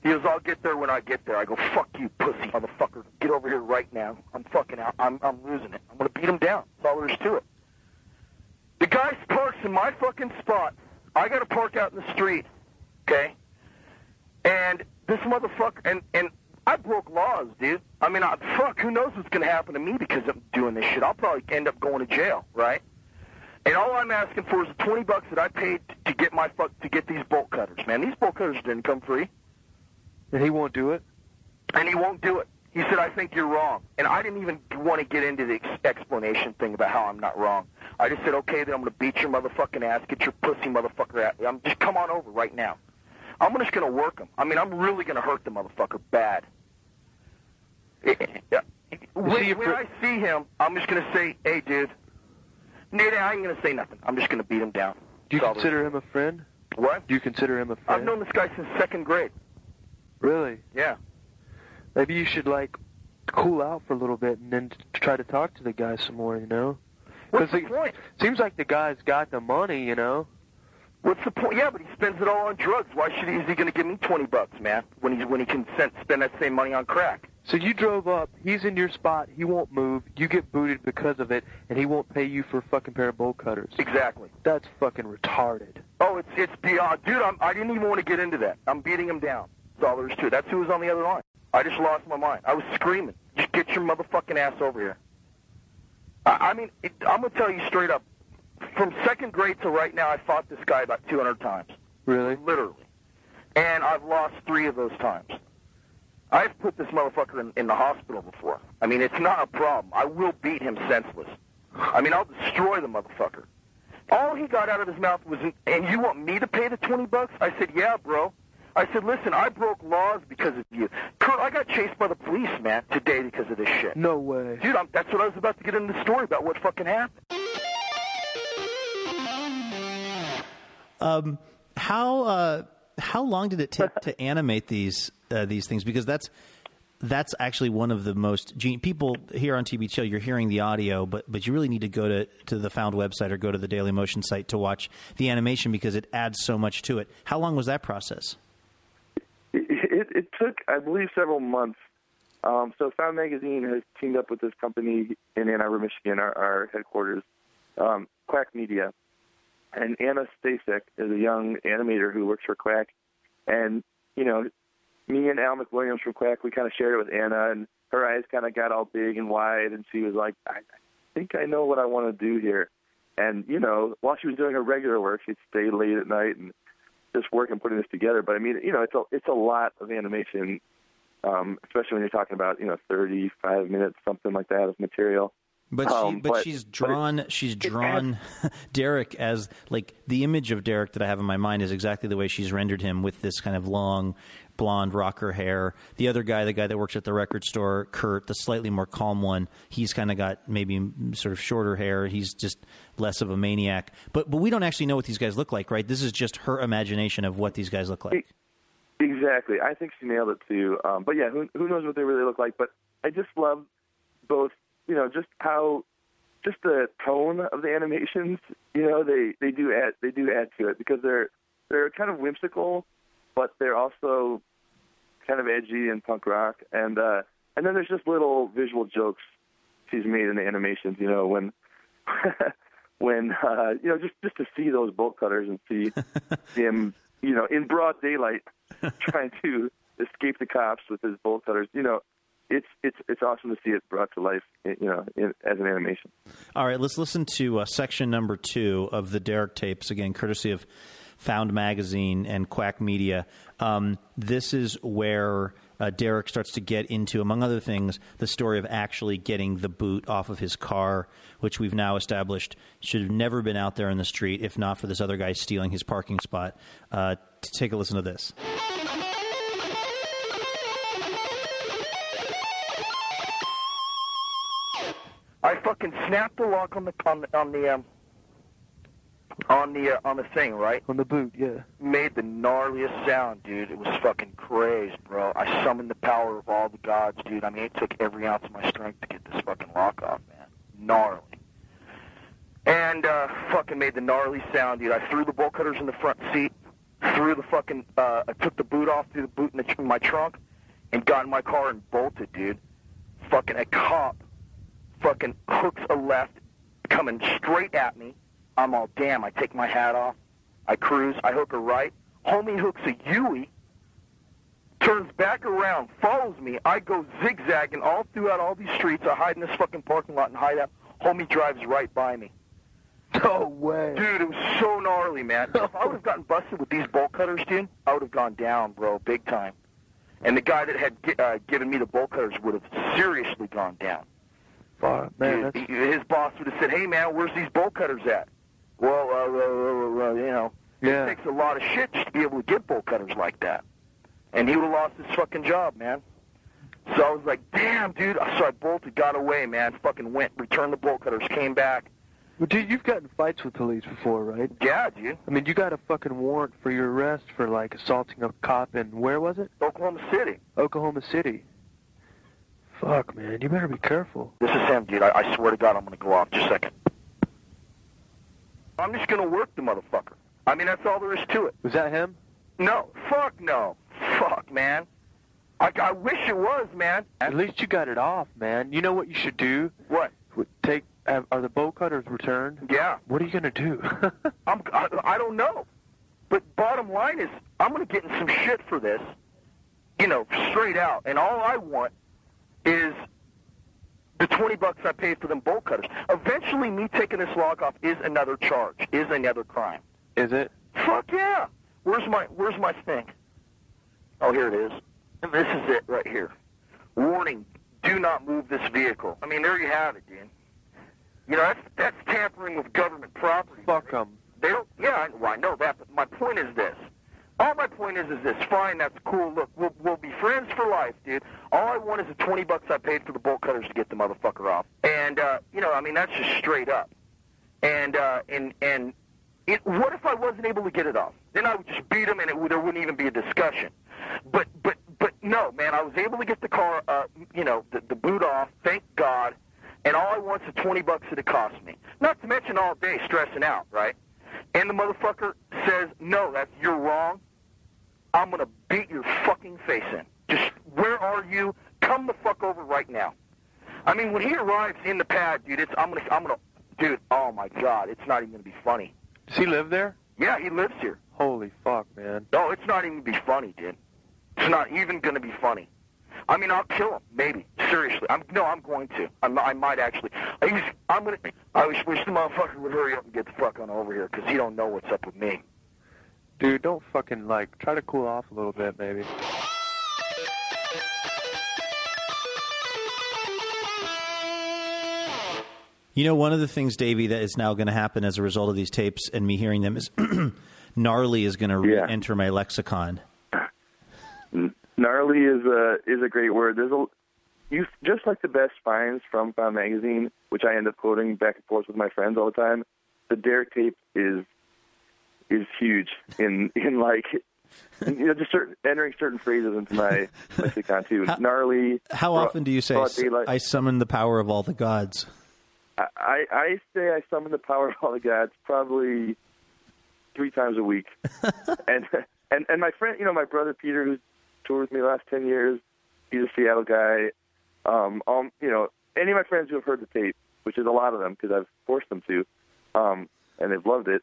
He goes, I'll get there when I get there. I go, fuck you, pussy motherfucker. Get over here right now. I'm fucking out. I'm I'm losing it. I'm going to beat him down. That's all there is to it. The guy parks in my fucking spot. I got to park out in the street, okay? And this motherfucker, and, and I broke laws, dude. I mean, I, fuck, who knows what's going to happen to me because I'm doing this shit. I'll probably end up going to jail, right? And all I'm asking for is the twenty bucks that I paid to get my fuck to get these bolt cutters, man. These bolt cutters didn't come free. And he won't do it? And he won't do it. He said, I think you're wrong. And I didn't even want to get into the ex- explanation thing about how I'm not wrong. I just said, okay, then I'm going to beat your motherfucking ass, get your pussy motherfucker out. I'm just come on over right now. I'm just going to work him. I mean, I'm really going to hurt the motherfucker bad. When, when I see him, I'm just going to say, hey, dude. No, I ain't going to say nothing. I'm just going to beat him down. Do you consider him a friend? What? Do you consider him a friend? I've known this guy since second grade. Really? Yeah. Maybe you should, like, cool out for a little bit and then try to talk to the guy some more, you know? What's the point? Seems like the guy's got the money, you know? What's the point? Yeah, but he spends it all on drugs. Why should he, is he going to give me twenty bucks, man, when he, when he can spend that same money on crack? So you drove up, he's in your spot, he won't move, you get booted because of it, and he won't pay you for a fucking pair of bolt cutters. Exactly. That's fucking retarded. Oh, it's it's beyond. Dude, I'm, I didn't even want to get into that. I'm beating him down. That's all there is to it. That's who was on the other line. I just lost my mind. I was screaming, just get your motherfucking ass over here. I, I mean, it, I'm going to tell you straight up, from second grade to right now, I fought this guy about two hundred times. Really? Literally. And I've lost three of those times. I've put this motherfucker in, in the hospital before. I mean, it's not a problem. I will beat him senseless. I mean, I'll destroy the motherfucker. All he got out of his mouth was, and you want me to pay the twenty bucks? I said, yeah, bro. I said, listen, I broke laws because of you. Kurt, I got chased by the police, man, today because of this shit. No way. Dude, I'm, that's what I was about to get into the story about what fucking happened. Um, how, uh, how long did it take to animate these, uh, these things? Because that's... That's actually one of the most – people here on T B T Show, you're hearing the audio, but but you really need to go to, to the Found website or go to the Daily Motion site to watch the animation because it adds so much to it. How long was that process? It, it, it took, I believe, several months. Um, so Found Magazine has teamed up with this company in Ann Arbor, Michigan, our, our headquarters, um, Quack Media. And Anna Stasek is a young animator who works for Quack, and, you know – me and Al McWilliams from Quack, we kind of shared it with Anna, and her eyes kind of got all big and wide, and she was like, I think I know what I want to do here. And, you know, while she was doing her regular work, she'd stay late at night and just work and putting this together. But, I mean, you know, it's a, it's a lot of animation, um, especially when you're taltalking about, you know, thirty-five minutes, something like that of material. But she, um, but, but she's drawn. But it, she's drawn Derek as like the image of Derek that I have in my mind is exactly the way she's rendered him with this kind of long, blonde rocker hair. The other guy, the guy that works at the record store, Kurt, the slightly more calm one. He's kind of got maybe sort of shorter hair. He's just less of a maniac. But but we don't actually know what these guys look like, right? This is just her imagination of what these guys look like. Exactly. I think she nailed it too. Um, but yeah, who, who knows what they really look like? But I just love both. You know, just how, just the tone of the animations. You know, they, they do add they do add to it because they're they're kind of whimsical, but they're also kind of edgy and punk rock. And uh, and then there's just little visual jokes she's made in the animations. You know, when when uh, you know just, just to see those bolt cutters and see him, you know, in broad daylight trying to escape the cops with his bolt cutters. You know. It's it's it's awesome to see it brought to life, you know, in, as an animation. All right, let's listen to uh, section number two of the Derek tapes again, courtesy of Found Magazine and Quack Media. Um, this is where uh, Derek starts to get into, among other things, the story of actually getting the boot off of his car, which we've now established should have never been out there in the street if not for this other guy stealing his parking spot. Uh, t- take a listen to this. I fucking snapped the lock on the on the on the um, on the uh, on the thing, right? On the boot, yeah. Made the gnarliest sound, dude. It was fucking crazed, bro. I summoned the power of all the gods, dude. I mean, it took every ounce of my strength to get this fucking lock off, man. Gnarly. And uh, fucking made the gnarly sound, dude. I threw the bolt cutters in the front seat, threw the fucking, uh, I took the boot off, threw the boot in, the, in my trunk, and got in my car and bolted, dude. Fucking a cop. Fucking hooks a left, coming straight at me. I'm all, damn, I take my hat off. I cruise, I hook a right. Homie hooks a U-ey, turns back around, follows me. I go zigzagging all throughout all these streets. I hide in this fucking parking lot and hide out. Homie drives right by me. No way. Dude, it was so gnarly, man. If I would have gotten busted with these bolt cutters, dude, I would have gone down, bro, big time. And the guy that had uh, given me the bolt cutters would have seriously gone down. Oh, man, dude, his boss would have said, hey, man, where's these bolt cutters at? Well, uh, uh, uh, uh, you know, yeah. It takes a lot of shit just to be able to get bolt cutters like that. And he would have lost his fucking job, man. So I was like, damn, dude. So I bolted, got away, man, fucking went, returned the bolt cutters, came back. Well, dude, you've gotten fights with police before, right? Yeah, dude. I mean, you got a fucking warrant for your arrest for, like, assaulting a cop in, where was it? Oklahoma City. Oklahoma City. Fuck, man, you better be careful. This is him, dude. I, I swear to God, I'm going to go off. Just a second. I'm just going to work the motherfucker. I mean, that's all there is to it. Was that him? No. Fuck no. Fuck, man. I, I wish it was, man. At least you got it off, man. You know what you should do? What? Take. Have, are the bolt cutters returned? Yeah. What are you going to do? I'm, I, I don't know. But bottom line is, I'm going to get in some shit for this, you know, straight out. And all I want is the twenty bucks I paid for them bolt cutters. Eventually, me taking this lock off is another charge, is another crime. Is it? Fuck yeah. Where's my Where's my thing? Oh, here it is. And this is it right here. Warning, do not move this vehicle. I mean, there you have it, dude. You know, that's, that's tampering with government property. Fuck them. They don't, yeah, I, well, I know that, but my point is this. All my point is is this. Fine, that's cool. Look, we'll, we'll be friends for life, dude. All I want is the twenty bucks I paid for the bolt cutters to get the motherfucker off. And, uh, you know, I mean, that's just straight up. And, uh, and, and it, what if I wasn't able to get it off? Then I would just beat him and it, there wouldn't even be a discussion. But, but, but no, man, I was able to get the car, uh, you know, the, the boot off, thank God. And all I want's the twenty bucks that it cost me. Not to mention all day stressing out, right? And the motherfucker says, no, that's, you're wrong. I'm going to beat your fucking face in. Just, where are you? Come the fuck over right now. I mean, when he arrives in the pad, dude, it's, I'm going to, I'm going to, dude, oh my God, it's not even going to be funny. Does he live there? Yeah, he lives here. Holy fuck, man. No, it's not even going to be funny, dude. It's not even going to be funny. I mean, I'll kill him, maybe. Seriously. I'm, no, I'm going to. I'm, I might actually. I just, I'm gonna, I wish, wish the motherfucker would hurry up and get the fuck on over here, because he don't know what's up with me. Dude, don't fucking, like, try to cool off a little bit, maybe. You know, one of the things, Davey, that is now going to happen as a result of these tapes and me hearing them is gnarly is going to yeah. re-enter my lexicon. Gnarly is a is a great word. There's a you just like the best finds from Found Magazine, which I end up quoting back and forth with my friends all the time. The Derek tape is is huge in in like in, you know just certain, entering certain phrases into my lexicon too. How, Gnarly. How raw, often do you say I summon the power of all the gods? I, I I say I summon the power of all the gods probably three times a week, and and and my friend, you know, my brother Peter, who's toured with me the last ten years. He's a Seattle guy. Um, um, you know, any of my friends who have heard the tape, which is a lot of them because I've forced them to, um, and they've loved it.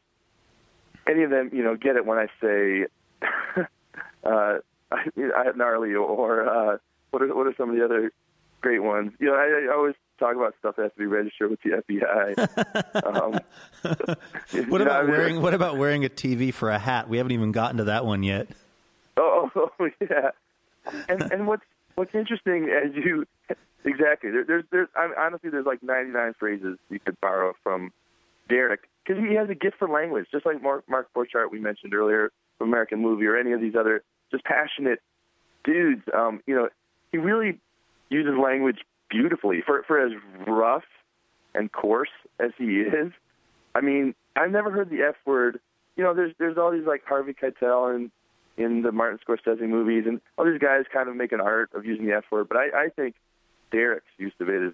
Any of them, you know, get it when I say, uh, I, I have gnarly or uh, what are what are some of the other great ones? You know, I, I always talk about stuff that has to be registered with the F B I. um, what about know, wearing what about wearing a T V for a hat? We haven't even gotten to that one yet. Oh, oh yeah, and and what's what's interesting as you exactly there, there's there's I mean, honestly there's like ninety-nine phrases you could borrow from Derek because he has a gift for language, just like Mark Mark Borchardt we mentioned earlier from American Movie or any of these other just passionate dudes. Um, you know, he really uses language beautifully for for as rough and coarse as he is. I mean, I've never heard the F word. You know, there's there's all these like Harvey Keitel and in the Martin Scorsese movies, and all these guys kind of make an art of using the F word, but I, I think Derek's use of it is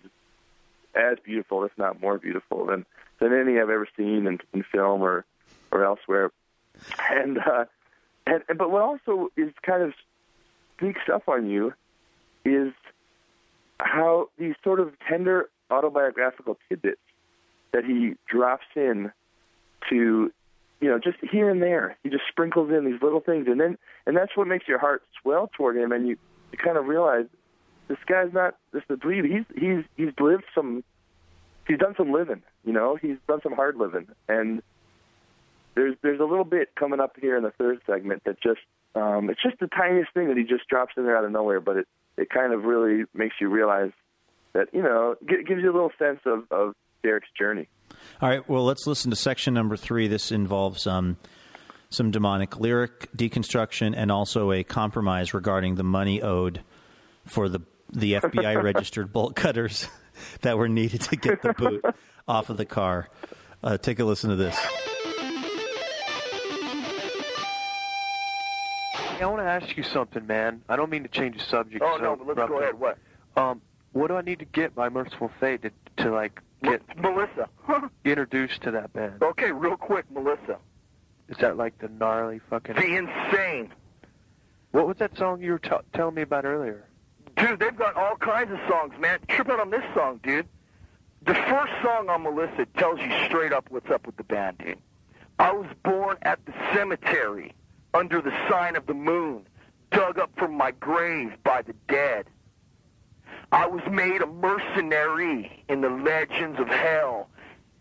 as beautiful, if not more beautiful, than, than any I've ever seen in, in film or, or elsewhere. And, uh, and and but what also is kind of sneaks up on you is how these sort of tender autobiographical tidbits that he drops in to you know, just here and there, he just sprinkles in these little things, and then, and that's what makes your heart swell toward him, and you, you kind of realize this guy's not just a dweeb. He's he's he's lived some, he's done some living, you know, he's done some hard living, and there's there's a little bit coming up here in the third segment that just, um, it's just the tiniest thing that he just drops in there out of nowhere, but it, it kind of really makes you realize that you know, it gives you a little sense of, of Derek's journey. All right, well, let's listen to section number three. This involves um, some demonic lyric deconstruction and also a compromise regarding the money owed for the the F B I-registered bolt cutters that were needed to get the boot off of the car. Uh, take a listen to this. Hey, I want to ask you something, man. I don't mean to change the subject. Oh, so no, but let's roughly. Go ahead. What? Um, what do I need to get by Mercyful Fate to, to like... Get Melissa introduced to that band. Okay, real quick, Melissa. Is that like the gnarly fucking... The insane. What was that song you were t- telling me about earlier? Dude, they've got all kinds of songs, man. Trip out on this song, dude. The first song on Melissa tells you straight up what's up with the band, dude. I was born at the cemetery under the sign of the moon, dug up from my grave by the dead. I was made a mercenary in the legends of hell.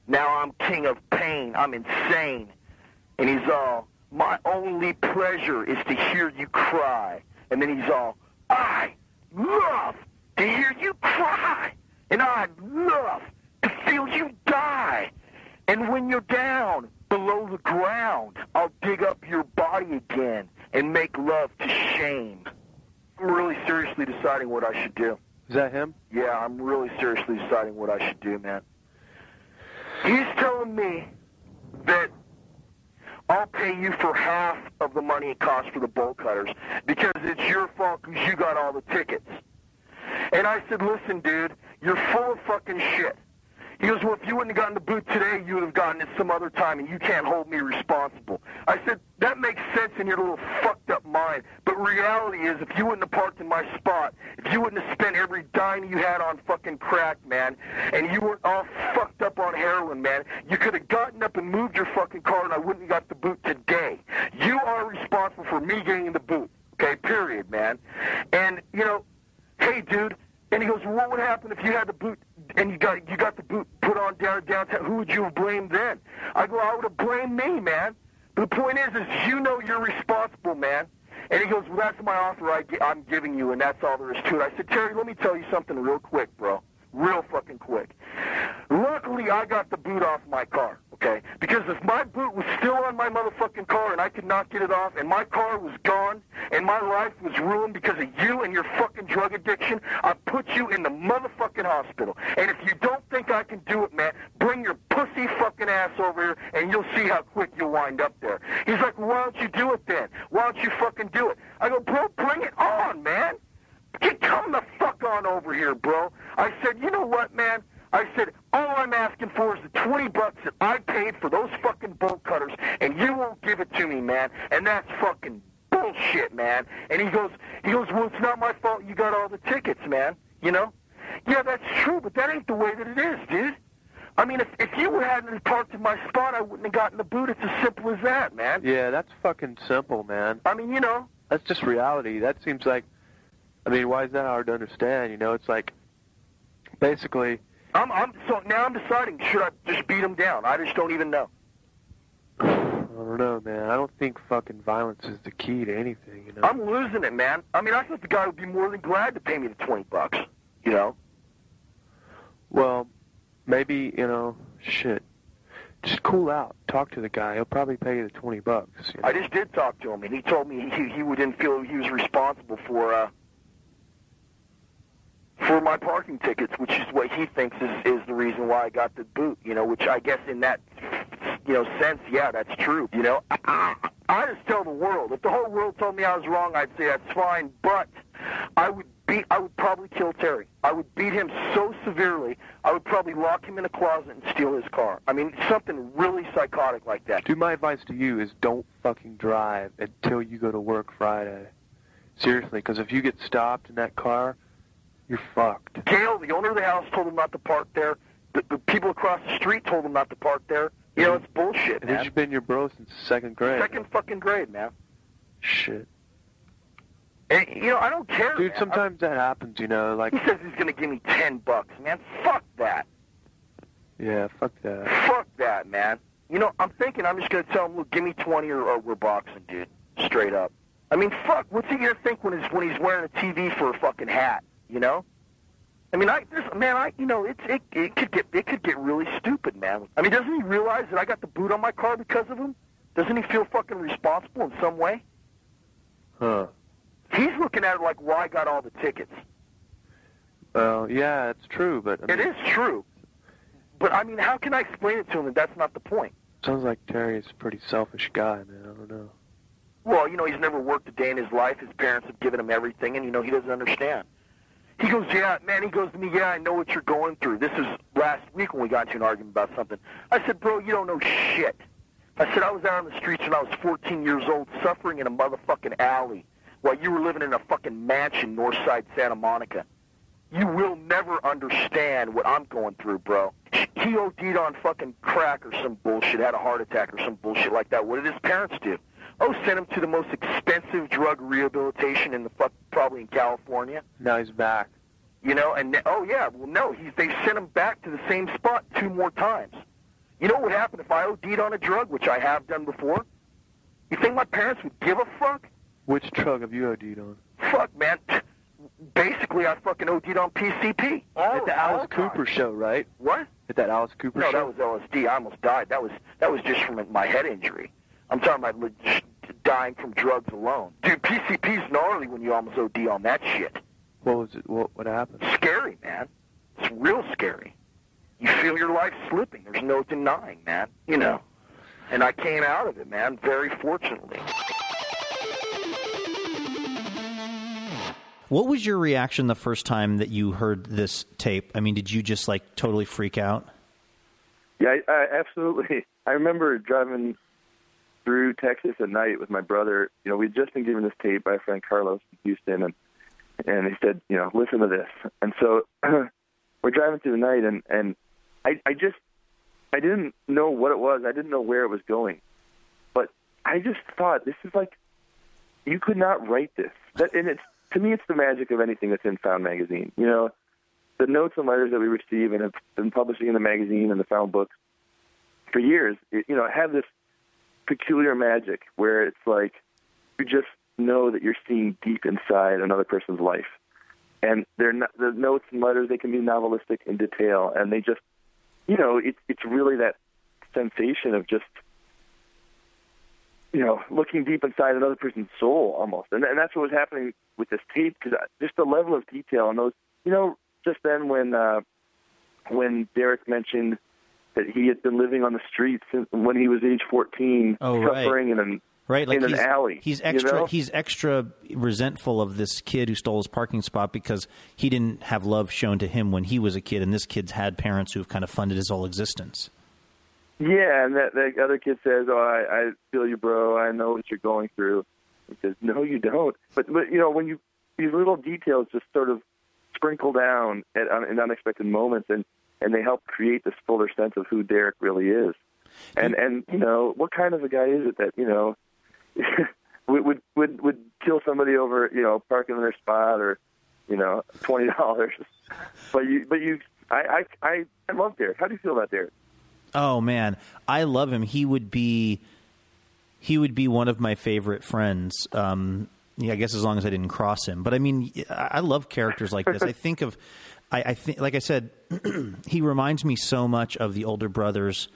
Now I'm king of pain. I'm insane. And he's all, my only pleasure is to hear you cry. And then he's all, I love to hear you cry, and I love to feel you die. And when you're down below the ground, I'll dig up your body again and make love to shame. I'm really seriously deciding what I should do. Is that him? Yeah, I'm really seriously deciding what I should do, man. He's telling me that I'll pay you for half of the money it costs for the bowl cutters because it's your fault because you got all the tickets. And I said, listen, dude, you're full of fucking shit. He goes, well, if you wouldn't have gotten the boot today, you would have gotten it some other time, and you can't hold me responsible. I said, that makes sense in your little fucked up mind, but reality is, if you wouldn't have parked in my spot, if you wouldn't have spent every dime you had on fucking crack, man, and you weren't all fucked up on heroin, man, you could have gotten up and moved your fucking car, and I wouldn't have got the boot today. You are responsible for me getting the boot, okay, period, man. And, you know, hey, dude, and he goes, well, what would happen if you had the boot and you got you got the boot put on down downtown? Who would you have blamed then? I go, I would have blamed me, man. But the point is, is you know you're responsible, man. And he goes, well, that's my offer I, I'm giving you, and that's all there is to it. I said, Terry, let me tell you something real quick, bro. Real fucking quick. Luckily, I got the boot off my car, okay? Because if my boot was still on my motherfucking car and I could not get it off and my car was gone and my life was ruined because of you and your fucking drug addiction, I put you in the motherfucking hospital. And if you don't think I can do it, man, bring your pussy fucking ass over here and you'll see how quick you'll wind up there. He's like, why don't you do it then? Why don't you fucking do it? I go, bro, bring it on, man. Come the fuck on over here, bro. I said, you know what, man? I said, all I'm asking for is the twenty bucks that I paid for those fucking bolt cutters, and you won't give it to me, man. And that's fucking bullshit, man. And he goes, he goes, well, it's not my fault you got all the tickets, man. You know? Yeah, that's true, but that ain't the way that it is, dude. I mean, if, if you hadn't parked in my spot, I wouldn't have gotten the boot. It's as simple as that, man. Yeah, that's fucking simple, man. I mean, you know. That's just reality. That seems like... I mean, why is that hard to understand? You know, it's like, basically... I'm, I'm, so now I'm deciding, should I just beat him down? I just don't even know. I don't know, man. I don't think fucking violence is the key to anything, you know? I'm losing it, man. I mean, I thought the guy would be more than glad to pay me the twenty bucks, you know? Well, maybe, you know, shit. Just cool out. Talk to the guy. He'll probably pay you the twenty bucks. You know? I just did talk to him, and he told me he, he didn't feel he was responsible for, uh... for my parking tickets, which is what he thinks is, is the reason why I got the boot, you know, which I guess in that, you know, sense, yeah, that's true, you know. I, I just tell the world. If the whole world told me I was wrong, I'd say that's fine, but I would beat, I would probably kill Terry. I would beat him so severely, I would probably lock him in a closet and steal his car. I mean, something really psychotic like that. Dude, my advice to you is don't fucking drive until you go to work Friday. Seriously, because if you get stopped in that car... you're fucked. Gail, the owner of the house, told him not to park there. The, the people across the street told him not to park there. You know, it's bullshit, man. This has been your bro since second grade. Second fucking grade, man. Shit. And, you know, I don't care, dude, man. Sometimes I, that happens, you know. Like, he says he's going to give me ten bucks, man. Fuck that. Yeah, fuck that. Fuck that, man. You know, I'm thinking I'm just going to tell him, look, give me twenty or, or we're boxing, dude. Straight up. I mean, fuck, what's he going to think when he's, when he's wearing a T V for a fucking hat? You know, I mean, I this, man, I you know, it's it it could get it could get really stupid, man. I mean, doesn't he realize that I got the boot on my car because of him? Doesn't he feel fucking responsible in some way? Huh? He's looking at it like, well, I got all the tickets. Well, yeah, it's true, but I mean, it is true. But I mean, how can I explain it to him that that's not the point? Sounds like Terry is a pretty selfish guy, man. I don't know. Well, you know, he's never worked a day in his life. His parents have given him everything, and you know, he doesn't understand. He goes, yeah, man, he goes to me, yeah, I know what you're going through. This was last week when we got into an argument about something. I said, bro, you don't know shit. I said, I was out on the streets when I was fourteen years old suffering in a motherfucking alley while you were living in a fucking mansion Northside Santa Monica. You will never understand what I'm going through, bro. He OD'd on fucking crack or some bullshit, had a heart attack or some bullshit like that. What did his parents do? Oh, sent him to the most expensive drug rehabilitation in the fuck, probably in California. Now he's back. You know, and oh yeah, well no, he's they sent him back to the same spot two more times. You know what would happen if I OD'd on a drug, which I have done before? You think my parents would give a fuck? Which drug have you OD'd on? Fuck, man. basically I fucking O D'd on P C P. Oh, at the Alice Cooper show, right? What? At that Alice Cooper no, show? No, that was L S D. I almost died. That was that was just from my head injury. I'm talking about dying from drugs alone. Dude, P C P's gnarly when you almost O D on that shit. What was it? What, what happened? Scary, man. It's real scary. You feel your life slipping. There's no denying, man. You know. And I came out of it, man, very fortunately. What was your reaction the first time that you heard this tape? I mean, did you just, like, totally freak out? Yeah, I, I, absolutely. I remember driving through Texas at night with my brother. You know, we'd just been given this tape by a friend, Carlos, in Houston, and and he said, you know, listen to this. And so we're driving through the night, and, and I, I just, I didn't know what it was. I didn't know where it was going. But I just thought, this is like, you could not write this. That, and it's, to me, it's the magic of anything that's in Found Magazine. You know, the notes and letters that we receive and have been publishing in the magazine and the Found books for years, it, you know, have this peculiar magic where it's like you just know that you're seeing deep inside another person's life. And they're not, the notes and letters, they can be novelistic in detail. And they just, you know, it, it's really that sensation of just, you know, looking deep inside another person's soul almost. And, and that's what was happening with this tape, because just the level of detail on those, you know, just then when uh, when Derek mentioned that he had been living on the streets when he was age fourteen, oh, suffering right. in an, right. like in an alley. He's extra, you know? He's extra resentful of this kid who stole his parking spot because he didn't have love shown to him when he was a kid, and this kid's had parents who've kind of funded his whole existence. Yeah, and that, that other kid says, oh, I, I feel you, bro. I know what you're going through. He says, no, you don't. But, but you know, when you these little details just sort of sprinkle down at, in unexpected moments, and, and they help create this fuller sense of who Derek really is. And, and you know, what kind of a guy is it that, you know, would, would, would kill somebody over, you know, parking in their spot or, you know, twenty dollars? But you, but you, I, I, I, I love Derek. How do you feel about Derek? Oh man, I love him. He would be, he would be one of my favorite friends. Um, yeah, I guess as long as I didn't cross him. But I mean, I love characters like this. I think of, I, I think, like I said, he reminds me so much of the older brothers.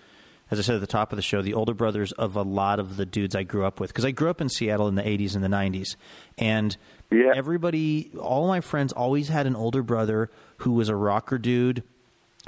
As I said at the top of the show, the older brothers of a lot of the dudes I grew up with, because I grew up in Seattle in the eighties and the nineties, and yeah. everybody, all my friends, always had an older brother who was a rocker dude,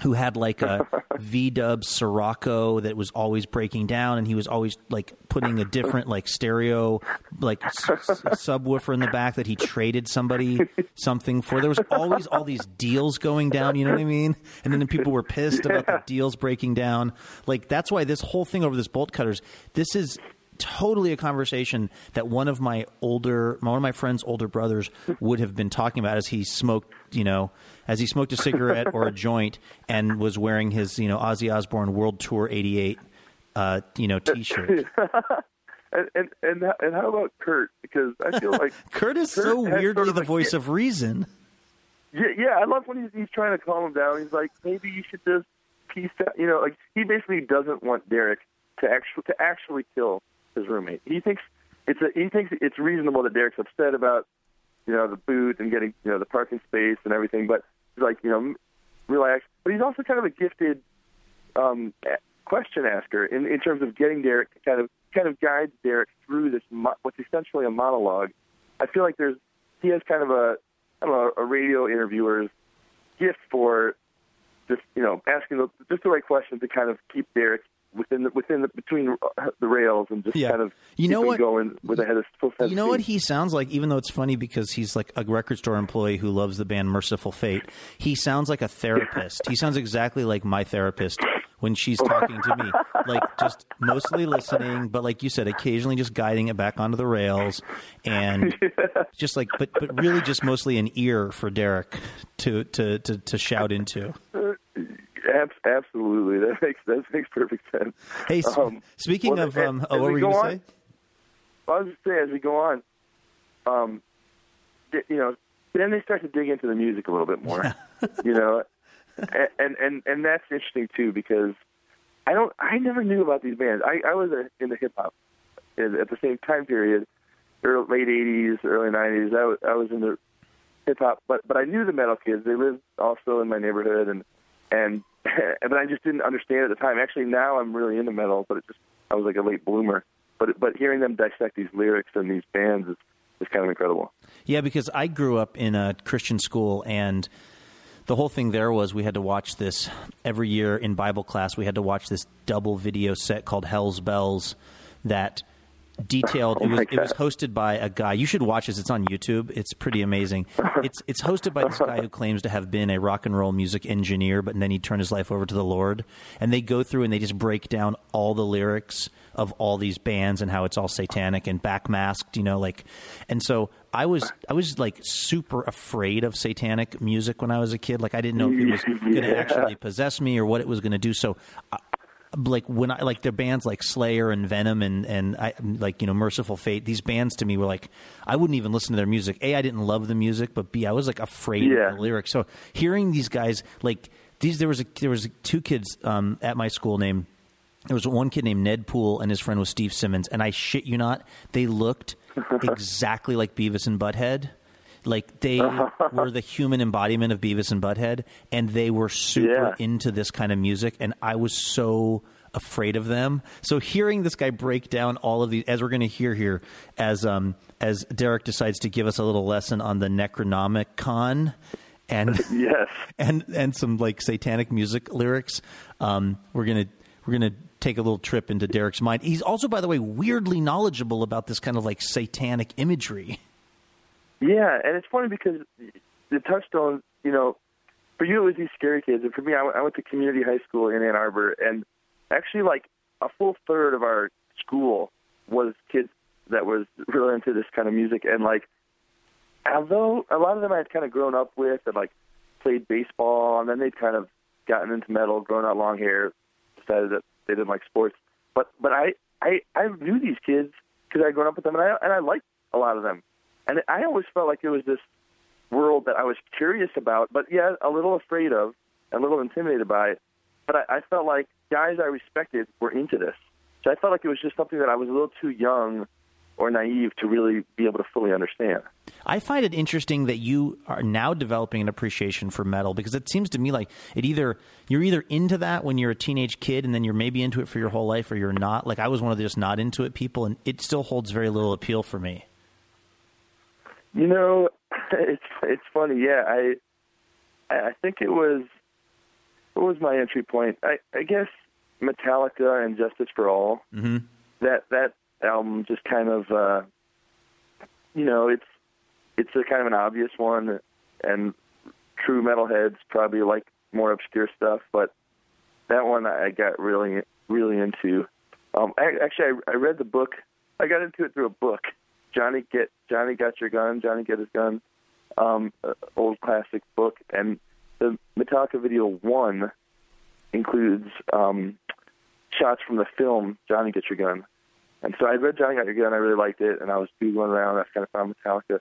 who had like a V-dub Sirocco that was always breaking down, and he was always like putting a different like stereo like s- s- subwoofer in the back that he traded somebody something for. There was always all these deals going down, you know what I mean? And then people were pissed yeah. about the deals breaking down. Like that's why this whole thing over this bolt cutters, this is totally a conversation that one of my older, one of my friend's older brothers would have been talking about as he smoked, you know, as he smoked a cigarette or a joint and was wearing his, you know, Ozzy Osbourne World Tour eighty-eight, uh, you know, T-shirt. and, and, and and how about Kurt? Because I feel like Kurt is Kurt so weirdly sort of the like, voice yeah, of reason. Yeah, yeah, I love when he's, he's trying to calm him down. He's like, maybe you should just peace out. You know, like he basically doesn't want Derek to actually to actually kill his roommate. He thinks it's a, he thinks it's reasonable that Derek's upset about, you know, the boot and getting, you know, the parking space and everything, but he's like, you know, relax. But he's also kind of a gifted um, question asker in, in terms of getting Derek to kind of kind of guide Derek through this mo- what's essentially a monologue. I feel like there's he has kind of a I don't know a radio interviewer's gift for just, you know, asking the, just the right questions to kind of keep Derek within the, within the, between the rails and just yeah. kind of you know what, going with a head of full sense. You know what he sounds like, even though it's funny because he's like a record store employee who loves the band Mercyful Fate. He sounds like a therapist. He sounds exactly like my therapist when she's talking to me, like just mostly listening, but like you said, occasionally just guiding it back onto the rails and yeah. just like, but, but really just mostly an ear for Derek to, to, to, to shout into. Absolutely, that makes that makes perfect sense. Hey, sp- um, speaking well, of, as, um, oh, what were you going to say? Well, I was just saying, as we go on, um, you know, then they start to dig into the music a little bit more, you know, and, and and and that's interesting too because I don't, I never knew about these bands. I, I was in the hip hop at the same time period, early, late eighties, early nineties. I was, I was in the hip hop, but but I knew the metal kids. They lived also in my neighborhood, and and and I just didn't understand at the time. Actually, now I'm really into metal, but it just I was like a late bloomer. But but hearing them dissect these lyrics and these bands is is kind of incredible. Yeah, because I grew up in a Christian school, and the whole thing there was we had to watch this every year in Bible class. We had to watch this double video set called Hell's Bells that detailed. Oh, it was it was hosted by a guy. You should watch this. It's on YouTube. It's pretty amazing. It's it's hosted by this guy who claims to have been a rock and roll music engineer, but then he turned his life over to the Lord. And they go through and they just break down all the lyrics of all these bands and how it's all satanic and backmasked, you know, like, and so I was I was like super afraid of satanic music when I was a kid. Like I didn't know if it was yeah. going to actually possess me or what it was going to do. So, uh, like when I like their bands like Slayer and Venom and and I like you know Mercyful Fate. These bands to me were like I wouldn't even listen to their music. A, I didn't love the music, but B, I was like afraid yeah. of the lyrics. So hearing these guys like these, there was a, there was two kids um, at my school named. There was one kid named Ned Poole, and his friend was Steve Simmons. And I shit you not, they looked exactly like Beavis and Butthead. Like, they were the human embodiment of Beavis and Butthead, and they were super yeah. into this kind of music. And I was so afraid of them. So hearing this guy break down all of these, as we're going to hear here, as um, as Derek decides to give us a little lesson on the Necronomicon and yes. and and some, like, satanic music lyrics, um, we're going to we're going to... take a little trip into Derek's mind. He's also, by the way, weirdly knowledgeable about this kind of like satanic imagery. Yeah, and it's funny because the touchstone, you know, for you it was these scary kids, and for me, I went, I went to community high school in Ann Arbor, and actually like a full third of our school was kids that was really into this kind of music, and like, although a lot of them I had kind of grown up with and like played baseball, and then they'd kind of gotten into metal, grown out long hair, decided that they didn't like sports, but but I I, I knew these kids because I'd grown up with them, and I and I liked a lot of them, and I always felt like it was this world that I was curious about, but yeah, a little afraid of, a little intimidated by, but I, I felt like guys I respected were into this, so I felt like it was just something that I was a little too young or naive to really be able to fully understand. I find it interesting that you are now developing an appreciation for metal, because it seems to me like it either you're either into that when you're a teenage kid and then you're maybe into it for your whole life, or you're not. Like I was one of the just not into it people, and it still holds very little appeal for me. You know, it's it's funny. Yeah, I I think it was what was my entry point? I, I guess Metallica and Justice for All. Mm-hmm. That that album just kind of uh, you know it's. It's a kind of an obvious one, and true metalheads probably like more obscure stuff, but that one I got really, really into. Um, I, actually, I, I read the book. I got into it through a book. Johnny Get Johnny Got Your Gun, Johnny Get His Gun, um, old classic book. And the Metallica Video one includes um, shots from the film Johnny Get Your Gun. And so I read Johnny Got Your Gun. I really liked it, and I was googling around. I kind of found Metallica.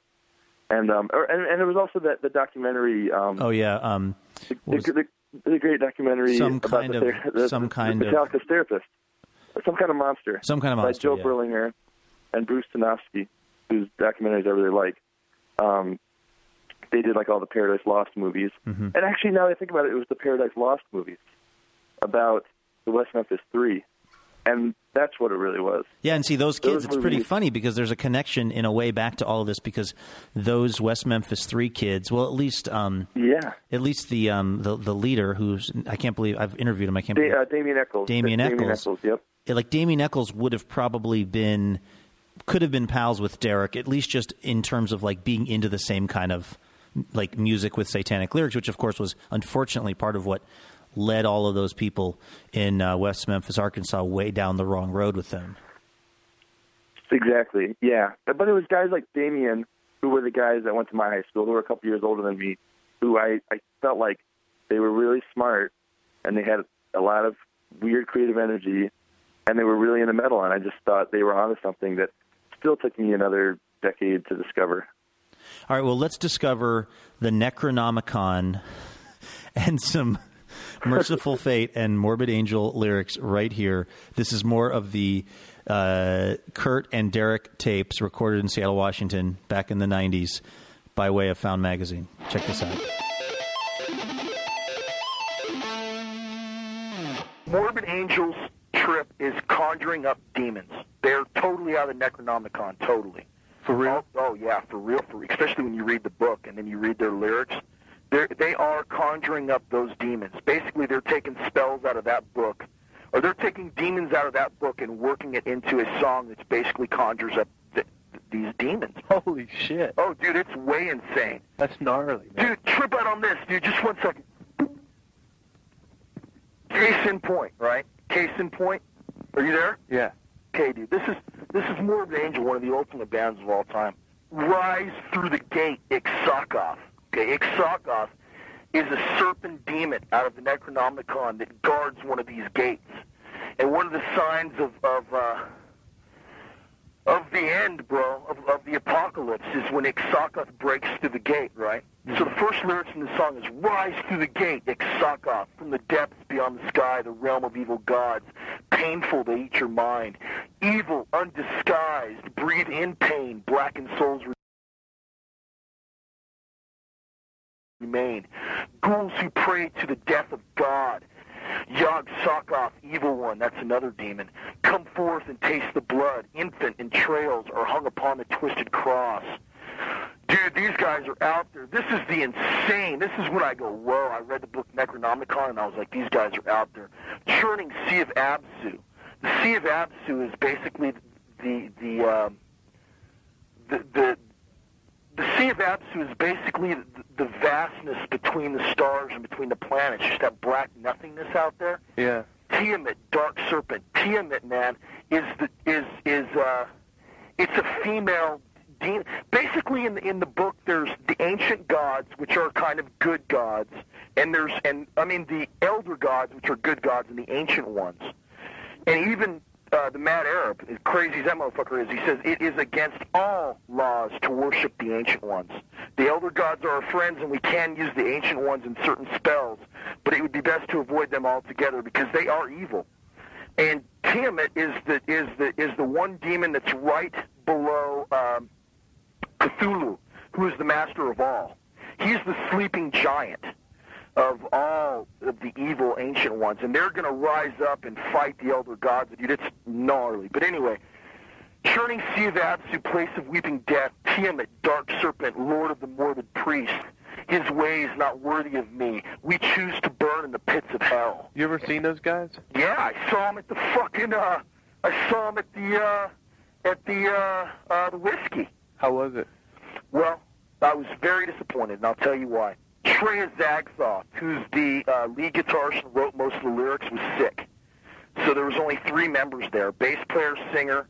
And um, or, and and there was also that the documentary. Um, oh yeah, um, the, the, the, the great documentary. Some about kind the, of the, some the, kind the Metallica's of therapist, some kind of monster. Some kind of monster by Joe yeah. Berlinger and Bruce Sanofsky, whose documentaries I really like. Um, they did like all the Paradise Lost movies, mm-hmm. and actually now that I think about it, it was the Paradise Lost movies about the West Memphis Three. And that's what it really was. Yeah, and see, those kids, those it's movies. Pretty funny because there's a connection in a way back to all of this because those West Memphis Three kids, well, at least um, yeah, at least the um, the, the leader who's – I can't believe – I've interviewed him. I can't da- believe uh, – Damien Echols. Damien Echols. Damien Echols, yep. Like Damien Echols would have probably been – could have been pals with Derek, at least just in terms of like being into the same kind of like music with satanic lyrics, which of course was unfortunately part of what – led all of those people in uh, West Memphis, Arkansas, way down the wrong road with them. Exactly, yeah. But it was guys like Damien, who were the guys that went to my high school, who were a couple years older than me, who I, I felt like they were really smart, and they had a lot of weird creative energy, and they were really into metal, and I just thought they were onto something that still took me another decade to discover. All right, well, let's discover the Necronomicon and some... Mercyful Fate and Morbid Angel lyrics right here. This is more of the uh, Kurt and Derek tapes recorded in Seattle, Washington back in the nineties. by way of Found Magazine. Check this out. Morbid Angel's trip is conjuring up demons. They're totally out of Necronomicon, totally. For real? Oh, oh yeah, for real, for real. Especially when you read the book and then you read their lyrics. They're, they are conjuring up those demons. Basically, they're taking spells out of that book, or they're taking demons out of that book and working it into a song that basically conjures up th- th- these demons. Holy shit. Oh, dude, it's way insane. That's gnarly, man. Dude, trip out on this, dude. Just one second. Case in point, right? Case in point. Are you there? Yeah. Okay, dude. This is this is Morbid Angel, one of the ultimate bands of all time. Rise through the gate, Iksakoth. Okay, Iksakoth is a serpent demon out of the Necronomicon that guards one of these gates. And one of the signs of of, uh, of the end, bro, of, of the apocalypse is when Iksakoth breaks through the gate, right? So the first lyrics in the song is, rise through the gate, Iksakoth, from the depths beyond the sky, the realm of evil gods. Painful, they eat your mind. Evil, undisguised, breathe in pain, blackened souls remain. Ghouls who pray to the death of God. Yog-Sothoth, evil one, that's another demon. Come forth and taste the blood. Infant entrails are hung upon the twisted cross. Dude, these guys are out there. This is the insane. This is when I go, whoa, I read the book Necronomicon, and I was like, these guys are out there. Churning Sea of Absu. The Sea of Absu is basically the the um, the, the the Sea of Absu is basically the, the vastness between the stars and between the planets. Just that black nothingness out there. Yeah. Tiamat, dark serpent. Tiamat, man, is the is is uh, it's a female. Basically, in the, in the book, there's the ancient gods, which are kind of good gods, and there's and I mean the elder gods, which are good gods, and the ancient ones, and even uh, the Mad Arab, as crazy as that motherfucker is, he says it is against all laws to worship the ancient ones. The elder gods are our friends, and we can use the ancient ones in certain spells, but it would be best to avoid them altogether because they are evil. And Tiamat is the is the is the one demon that's right below. Um, Cthulhu, who is the master of all. He's the sleeping giant of all of the evil ancient ones, and they're going to rise up and fight the elder gods. Dude, it's gnarly. But anyway, churning sea of Absu, place of weeping death, Tiamat, dark serpent, lord of the morbid priest, his ways not worthy of me. We choose to burn in the pits of hell. You ever seen those guys? Yeah, I saw them at the fucking, uh, I saw them at the, uh, at the, uh, uh, the whiskey. How was it? Well, I was very disappointed, and I'll tell you why. Treya Zagthoff, who's the uh, lead guitarist and wrote most of the lyrics, was sick. So there was only three members there, bass player, singer,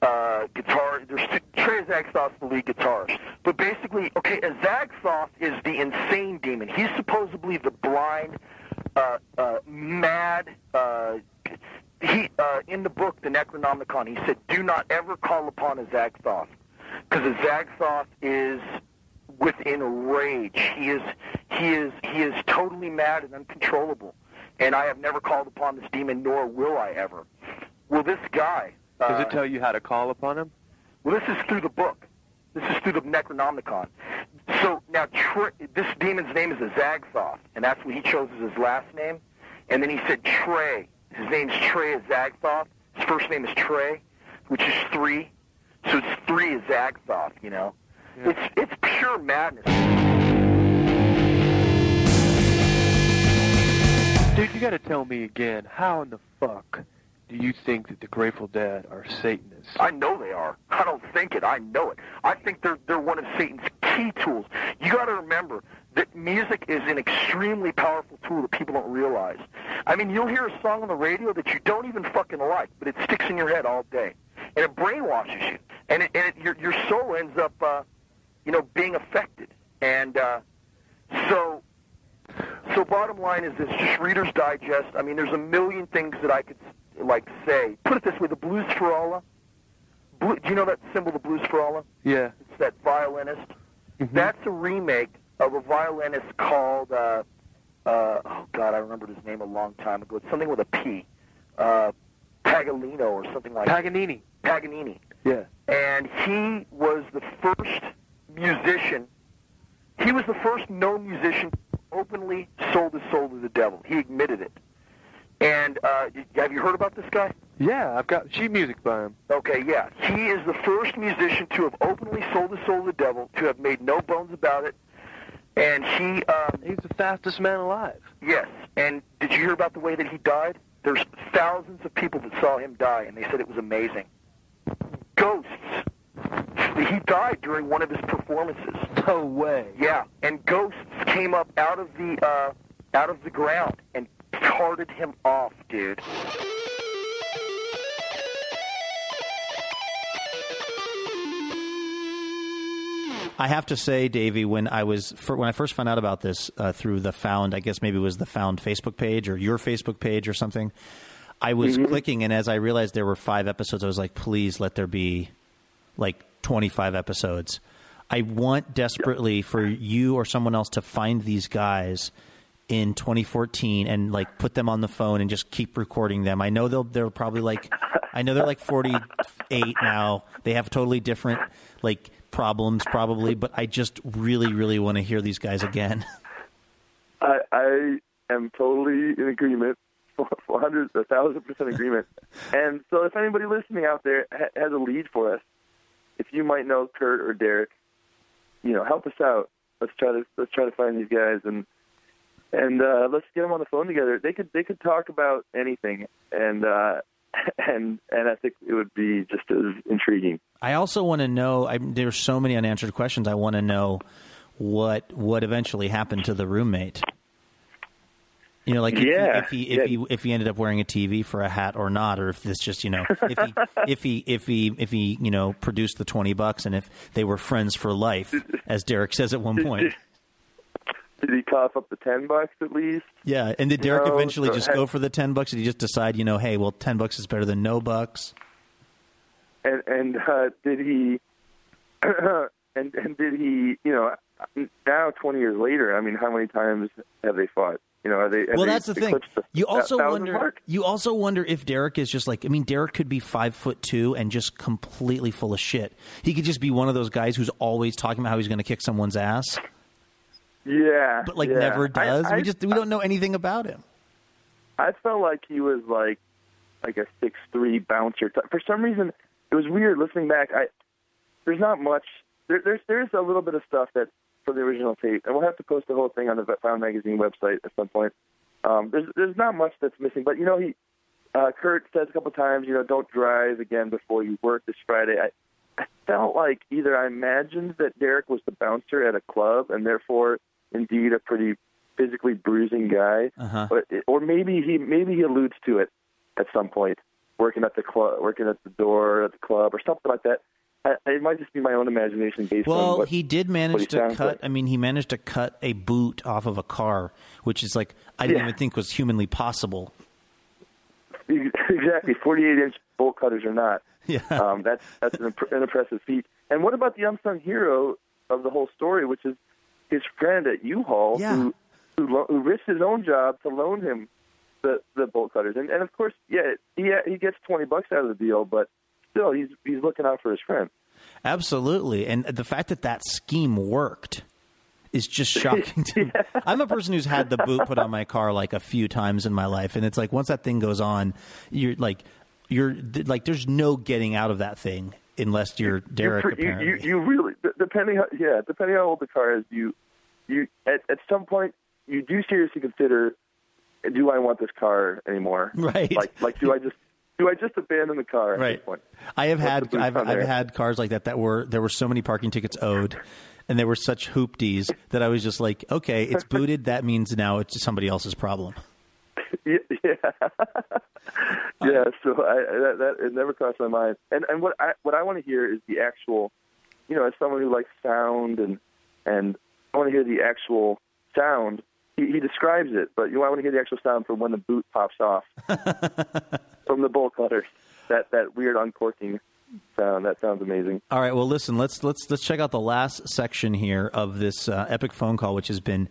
uh, guitar. There's two, Treya Zagthoff's the lead guitarist. But basically, okay, Zagthoff is the insane demon. He's supposedly the blind, uh, uh, mad, uh, he, uh, in the book, the Necronomicon, he said, do not ever call upon a Zagthoff. Because a Zagthoth is within a rage. He is, he is, he is totally mad and uncontrollable. And I have never called upon this demon, nor will I ever. Well, this guy. Uh, Does it tell you how to call upon him? Well, this is through the book. This is through the Necronomicon. So now, Tre- this demon's name is a Zagthoth, and that's what he chose as his last name. And then he said Trey. His name's Trey Zagthoth. His first name is Trey, which is three. So it's three is Zagthoff, you know? Yeah. It's it's pure madness. Dude, you gotta tell me again, how in the fuck do you think that the Grateful Dead are Satanists? I know they are. I don't think it, I know it. I think they're they're one of Satan's key tools. You gotta remember that music is an extremely powerful tool that people don't realize. I mean, you'll hear a song on the radio that you don't even fucking like, but it sticks in your head all day. And it brainwashes you. And, it, and it, your, your soul ends up, uh, you know, being affected. And uh, so so bottom line is this, just Reader's Digest. I mean, there's a million things that I could, like, say. Put it this way, the Blues for Allah. Blue, do you know that symbol, the Blues for Allah? Yeah. It's that violinist. Mm-hmm. That's a remake of a violinist called, uh, uh, oh, God, I remembered his name a long time ago. It's something with a P. Uh, Paganino or something like that. Paganini. Paganini. Yeah. And he was the first musician He was the first known musician who openly sold his soul to the devil. He admitted it. And uh, have you heard about this guy? Yeah, I've got sheet music by him. Okay, yeah. He is the first musician to have openly sold his soul to the devil, to have made no bones about it. And he... Uh, He's the fastest man alive. Yes. And did you hear about the way that he died? There's thousands of people that saw him die, and they said it was amazing. Ghosts. He died during one of his performances. No way. Yeah. And ghosts came up out of the, uh, out of the ground and carted him off, dude. I have to say, Davey, when I was for, when I first found out about this uh, through the Found, I guess maybe it was the Found Facebook page or your Facebook page or something, I was mm-hmm. clicking, and as I realized there were five episodes, I was like, please let there be like twenty-five episodes. I want desperately for you or someone else to find these guys in twenty fourteen and like put them on the phone and just keep recording them. I know they'll they're probably like I know they're like forty-eight now. They have totally different like problems probably, but I just really, really want to hear these guys again. I, I am totally in agreement, one hundred, a thousand percent agreement. And so, if anybody listening out there ha- has a lead for us, if you might know Kurt or Derek, you know, help us out. Let's try to let's try to find these guys and and uh, let's get them on the phone together. They could they could talk about anything, and uh, and and I think it would be just as intriguing. I also want to know. I, there's so many unanswered questions. I want to know what what eventually happened to the roommate. You know, like if, yeah. he, if he if yeah. he if he ended up wearing a T V for a hat or not, or if this just you know if he if he if he if he you know produced the twenty bucks, and if they were friends for life, as Derek says at one point. Did he cough up the ten bucks at least? Yeah, and did Derek no, eventually so just had, go for the ten bucks? Did he just decide, you know, hey, well, ten bucks is better than no bucks? And and uh, did he? and and did he? You know, now twenty years later, I mean, how many times have they fought? You know, are they? Well, that's the thing. The, you also wonder. Mark? You also wonder if Derek is just like. I mean, Derek could be five foot two and just completely full of shit. He could just be one of those guys who's always talking about how he's going to kick someone's ass. Yeah, but like yeah. never does. I, I, we just we don't know anything about him. I felt like he was like like a six three bouncer. T- For some reason, it was weird listening back. I there's not much. There, there's there's a little bit of stuff that for the original tape, and we'll have to post the whole thing on the Found Magazine website at some point. Um, there's there's not much that's missing, but you know he uh, Kurt said a couple times, you know, don't drive again before you work this Friday. I, I felt like either I imagined that Derek was the bouncer at a club, and therefore. Indeed, a pretty physically bruising guy, uh-huh. but, or maybe he maybe he alludes to it at some point, working at the club, working at the door at the club, or something like that. I, it might just be my own imagination based well, on. Well, he did manage he to cut. Like. I mean, he managed to cut a boot off of a car, which is like I didn't yeah. even think was humanly possible. Exactly, forty-eight inch bolt cutters or not. Yeah, um, that's that's an, imp- an impressive feat. And what about the unsung hero of the whole story, which is? His friend at U-Haul, yeah. who, who, lo- who risked his own job to loan him the, the bolt cutters, and and of course, yeah, he he gets twenty bucks out of the deal, but still, he's he's looking out for his friend. Absolutely, and the fact that that scheme worked is just shocking to me. yeah. I'm a person who's had the boot put on my car like a few times in my life, and it's like once that thing goes on, you're like you're like there's no getting out of that thing. Unless you're Derek, you're, apparently. You, you, you really, depending how, yeah, depending how old the car is, you, you at, at some point, you do seriously consider, do I want this car anymore? Right. Like, like do I just, do I just abandon the car at right. this point? I have What's had, I've, I've had cars like that that were, there were so many parking tickets owed, and there were such hoopties that I was just like, okay, it's booted. That means now it's somebody else's problem. Yeah, yeah. yeah. So I, that, that it never crossed my mind. And and what I what I want to hear is the actual, you know, as someone who likes sound and and I want to hear the actual sound. He, he describes it, but you know, I want to hear the actual sound from when the boot pops off from the bolt cutters. That that weird uncorking sound. That sounds amazing. All right. Well, listen. Let's let's let's check out the last section here of this uh, epic phone call, which has been.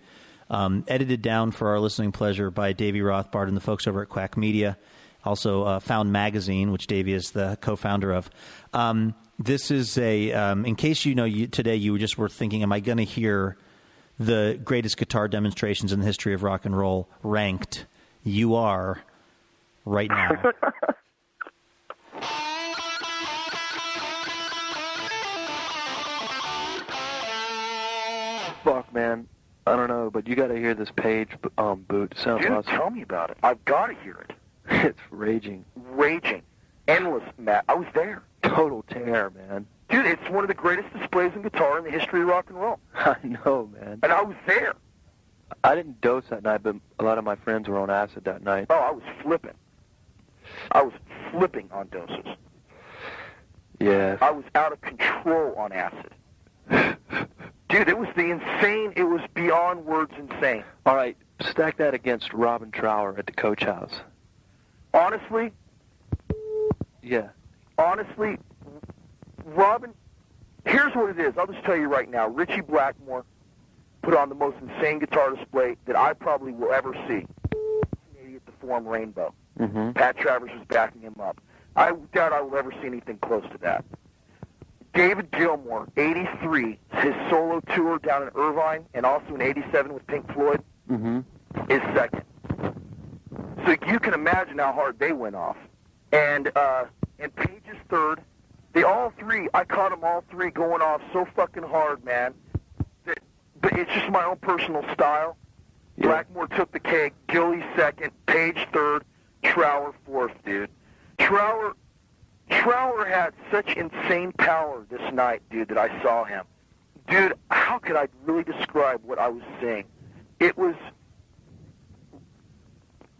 Um, edited down for our listening pleasure by Davy Rothbart and the folks over at Quack Media, also uh, Found Magazine, which Davy is the co-founder of. Um, this is a, um, in case you know you, today you just were thinking, am I going to hear the greatest guitar demonstrations in the history of rock and roll ranked, you are right now. Fuck, man. I don't know, but you got to hear this Page um, boot. Sounds Dude, awesome. Tell me about it. I've got to hear it. It's raging. Raging. Endless, Matt. I was there. Total tear, man. Dude, it's one of the greatest displays in guitar in the history of rock and roll. I know, man. And I was there. I didn't dose that night, but a lot of my friends were on acid that night. Oh, I was flipping. I was flipping on doses. Yes. I was out of control on acid. Dude, it was the insane, it was beyond words insane. All right, stack that against Robin Trower at the Coach House. Honestly? Yeah. Honestly, Robin, here's what it is. I'll just tell you right now. Richie Blackmore put on the most insane guitar display that I probably will ever see. Maybe at the Forum Rainbow. Mm-hmm. Pat Travers was backing him up. I doubt I will ever see anything close to that. David Gilmour, eighty-three, his solo tour down in Irvine, and also in eighty-seven with Pink Floyd, mm-hmm. is second. So you can imagine how hard they went off. And uh, and Page is third. They all three, I caught them all three going off so fucking hard, man. That, but it's just my own personal style. Yeah. Blackmore took the cake, Gilly second, Page third, Trower fourth, dude. Trower... Trower had such insane power this night, dude, that I saw him. Dude, how could I really describe what I was seeing? It was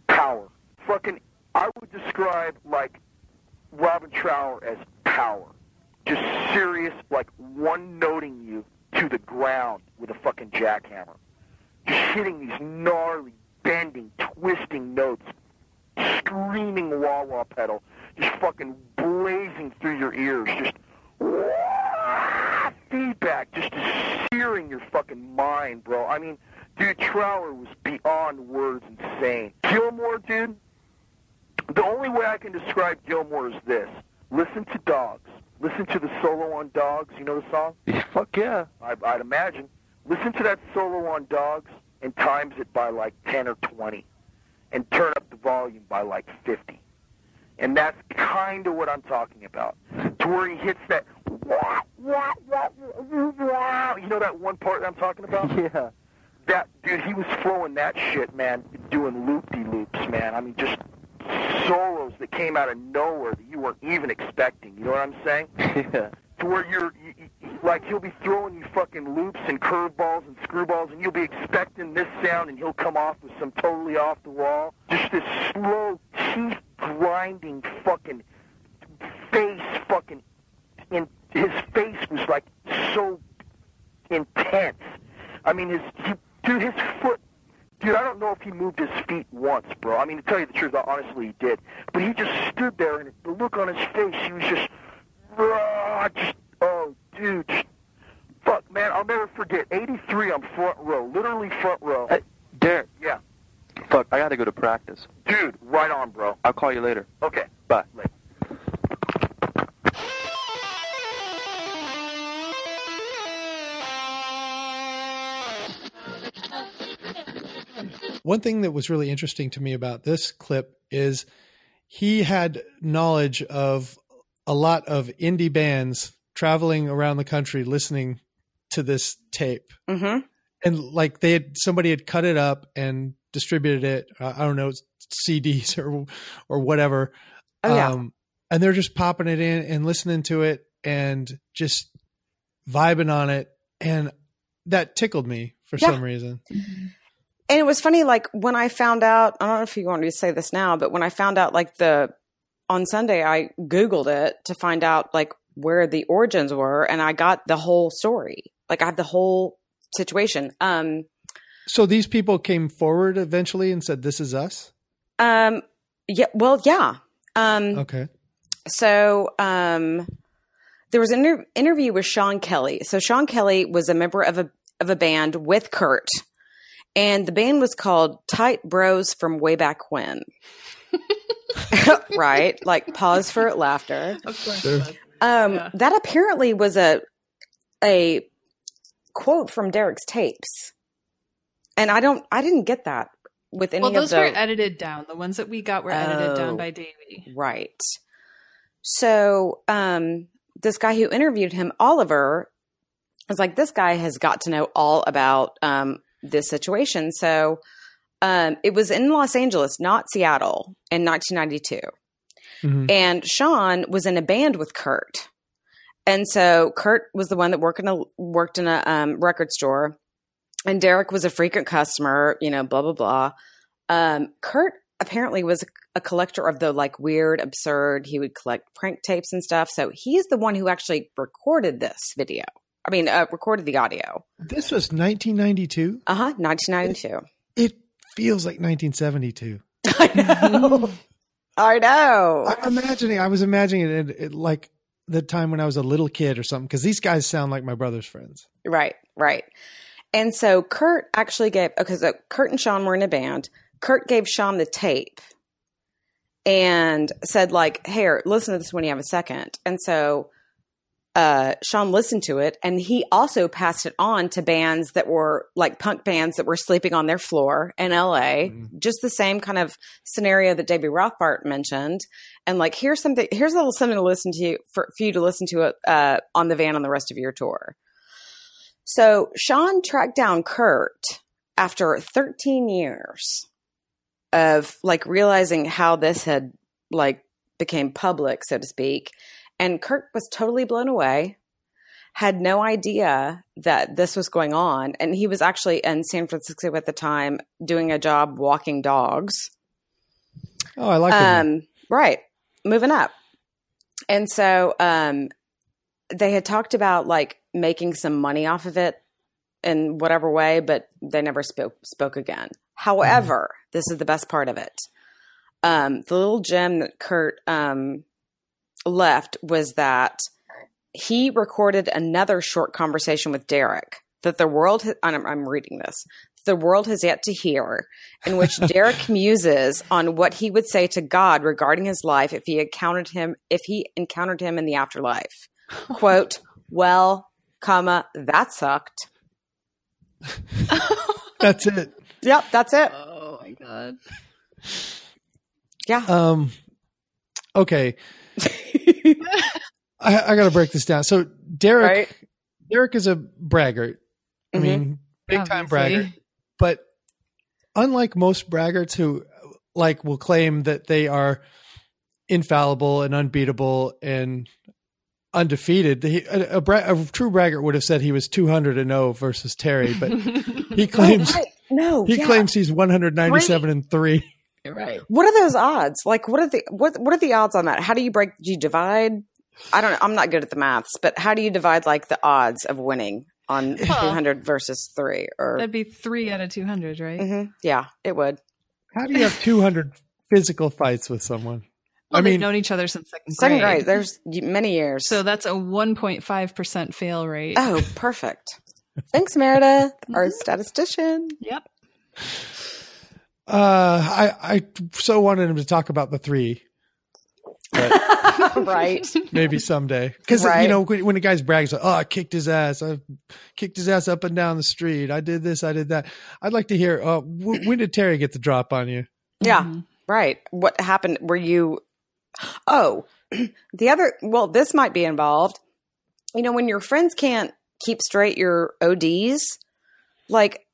power. Fucking, I would describe, like, Robin Trower as power. Just serious, like, one-noting you to the ground with a fucking jackhammer. Just hitting these gnarly, bending, twisting notes. Screaming wah-wah pedal. Just fucking blazing through your ears, just wah, feedback, just searing your fucking mind, bro. I mean, dude, Trower was beyond words insane. Gilmour, dude, the only way I can describe Gilmour is this. Listen to Dogs. Listen to the solo on Dogs. You know the song? Yeah, fuck yeah. I, I'd imagine. Listen to that solo on Dogs and times it by like ten or twenty and turn up the volume by like fifty. And that's kind of what I'm talking about. To where he hits that, wah, wah, wah, wah, wah. You know that one part that I'm talking about? Yeah. That, dude, he was throwing that shit, man, doing loop-de-loops, man. I mean, just solos that came out of nowhere that you weren't even expecting. You know what I'm saying? Yeah. To where you're, you, you, like, he'll be throwing you fucking loops and curveballs and screwballs, and you'll be expecting this sound, and he'll come off with some totally off the wall. Just this slow, teeth grinding fucking face fucking in his face was like so intense. I mean his he, dude his foot dude I don't know if he moved his feet once, bro. I mean, to tell you the truth, I honestly he did, but he just stood there and the look on his face, he was just rah, just oh dude just, fuck man, I'll never forget eighty-three. I'm front row, literally front row. Hey, Derek. Yeah. Fuck, I gotta go to practice. Dude, right on, bro. I'll call you later. Okay. Bye. Later. One thing that was really interesting to me about this clip is he had knowledge of a lot of indie bands traveling around the country listening to this tape. Mm-hmm. And like they had, somebody had cut it up and distributed it, uh, I don't know, C Ds or or whatever. Oh, yeah. Um, and they're just popping it in and listening to it and just vibing on it. And that tickled me for yeah. some reason. And it was funny, like when I found out, I don't know if you want me to say this now, but when I found out like the, on Sunday, I Googled it to find out like where the origins were. And I got the whole story. Like I had the whole situation. Um, So these people came forward eventually and said, this is us? Um, yeah. Well, yeah. Um, okay. So um, there was an inter- interview with Sean Kelly. So Sean Kelly was a member of a of a band with Kurt. And the band was called Tight Bros from way back when. Right? Like pause for laughter. Of course. Sure. Um, yeah. That apparently was a a quote from Derek's tapes. And I don't, I didn't get that with any well, of those. Well, those were edited down. The ones that we got were oh, edited down by Davy. Right. So um, this guy who interviewed him, Oliver, was like, this guy has got to know all about um, this situation. So um, it was in Los Angeles, not Seattle, in nineteen ninety-two. Mm-hmm. And Sean was in a band with Kurt. And so Kurt was the one that worked in a, worked in a um, record store. And Derek was a frequent customer, you know, blah, blah, blah. Um, Kurt apparently was a collector of the, like, weird, absurd. He would collect prank tapes and stuff. So he's the one who actually recorded this video. I mean, uh, recorded the audio. This was nineteen ninety-two? Uh-huh, nineteen ninety-two. It, it feels like nineteen seventy-two. I know. I know. I'm imagining, I was imagining it, it, it like the time when I was a little kid or something, because these guys sound like my brother's friends. Right, right. And so Kurt actually gave, okay, so Kurt and Sean were in a band. Kurt gave Sean the tape and said, like, here, listen to this when you have a second. And so uh, Sean listened to it, and he also passed it on to bands that were, like, punk bands that were sleeping on their floor in L A. Mm-hmm. Just the same kind of scenario that Davy Rothbart mentioned. And, like, here's something, here's a little something to listen to, for, for you to listen to uh, on the van on the rest of your tour. So Sean tracked down Kurt after thirteen years of, like, realizing how this had, like, became public, so to speak. And Kurt was totally blown away, had no idea that this was going on. And he was actually in San Francisco at the time doing a job walking dogs. Oh, I like that. Um, right. Moving up. And so um, they had talked about, like, making some money off of it in whatever way, but they never spoke spoke again. However, mm. this is the best part of it. Um, the little gem that Kurt um, left was that he recorded another short conversation with Derek that the world, ha- I'm, I'm reading this, the world has yet to hear, in which Derek muses on what he would say to God regarding his life if he encountered him, if he encountered him in the afterlife. Quote, well, comma, that sucked. That's it. Yep, that's it. Oh my God. Yeah. Um. Okay. I, I got to break this down. So Derek, right? Derek is a braggart. I mm-hmm. mean, big Obviously. time braggart. But unlike most braggarts who, like, will claim that they are infallible and unbeatable and undefeated, he, a, a, bra- a true braggart would have said he was two hundred and oh versus Terry, but he claims oh, right. no, he yeah. claims he's one hundred ninety-seven right. and three. You're right. What are those odds? Like, what are the what what are the odds on that? How do you break? Do you divide? I don't know. I'm not good at the maths, but how do you divide, like, the odds of winning on well, two hundred versus three? Or that'd be three out of two hundred, right? Mm-hmm. Yeah, it would. How do you have two hundred physical fights with someone? Well, I mean, they've known each other since second grade. Second grade, there's many years. So that's a one point five percent fail rate. Oh, perfect. Thanks, Meredith, our statistician. Yep. Uh, I, I so wanted him to talk about the three. But right. Maybe someday. Because, right. you know, when, when a guy's brags, like, oh, I kicked his ass. I kicked his ass up and down the street. I did this. I did that. I'd like to hear, uh, w- when did Terry get the drop on you? Yeah, mm-hmm. right. What happened? Were you... Oh, the other, well, this might be involved. You know, when your friends can't keep straight your O Ds, like,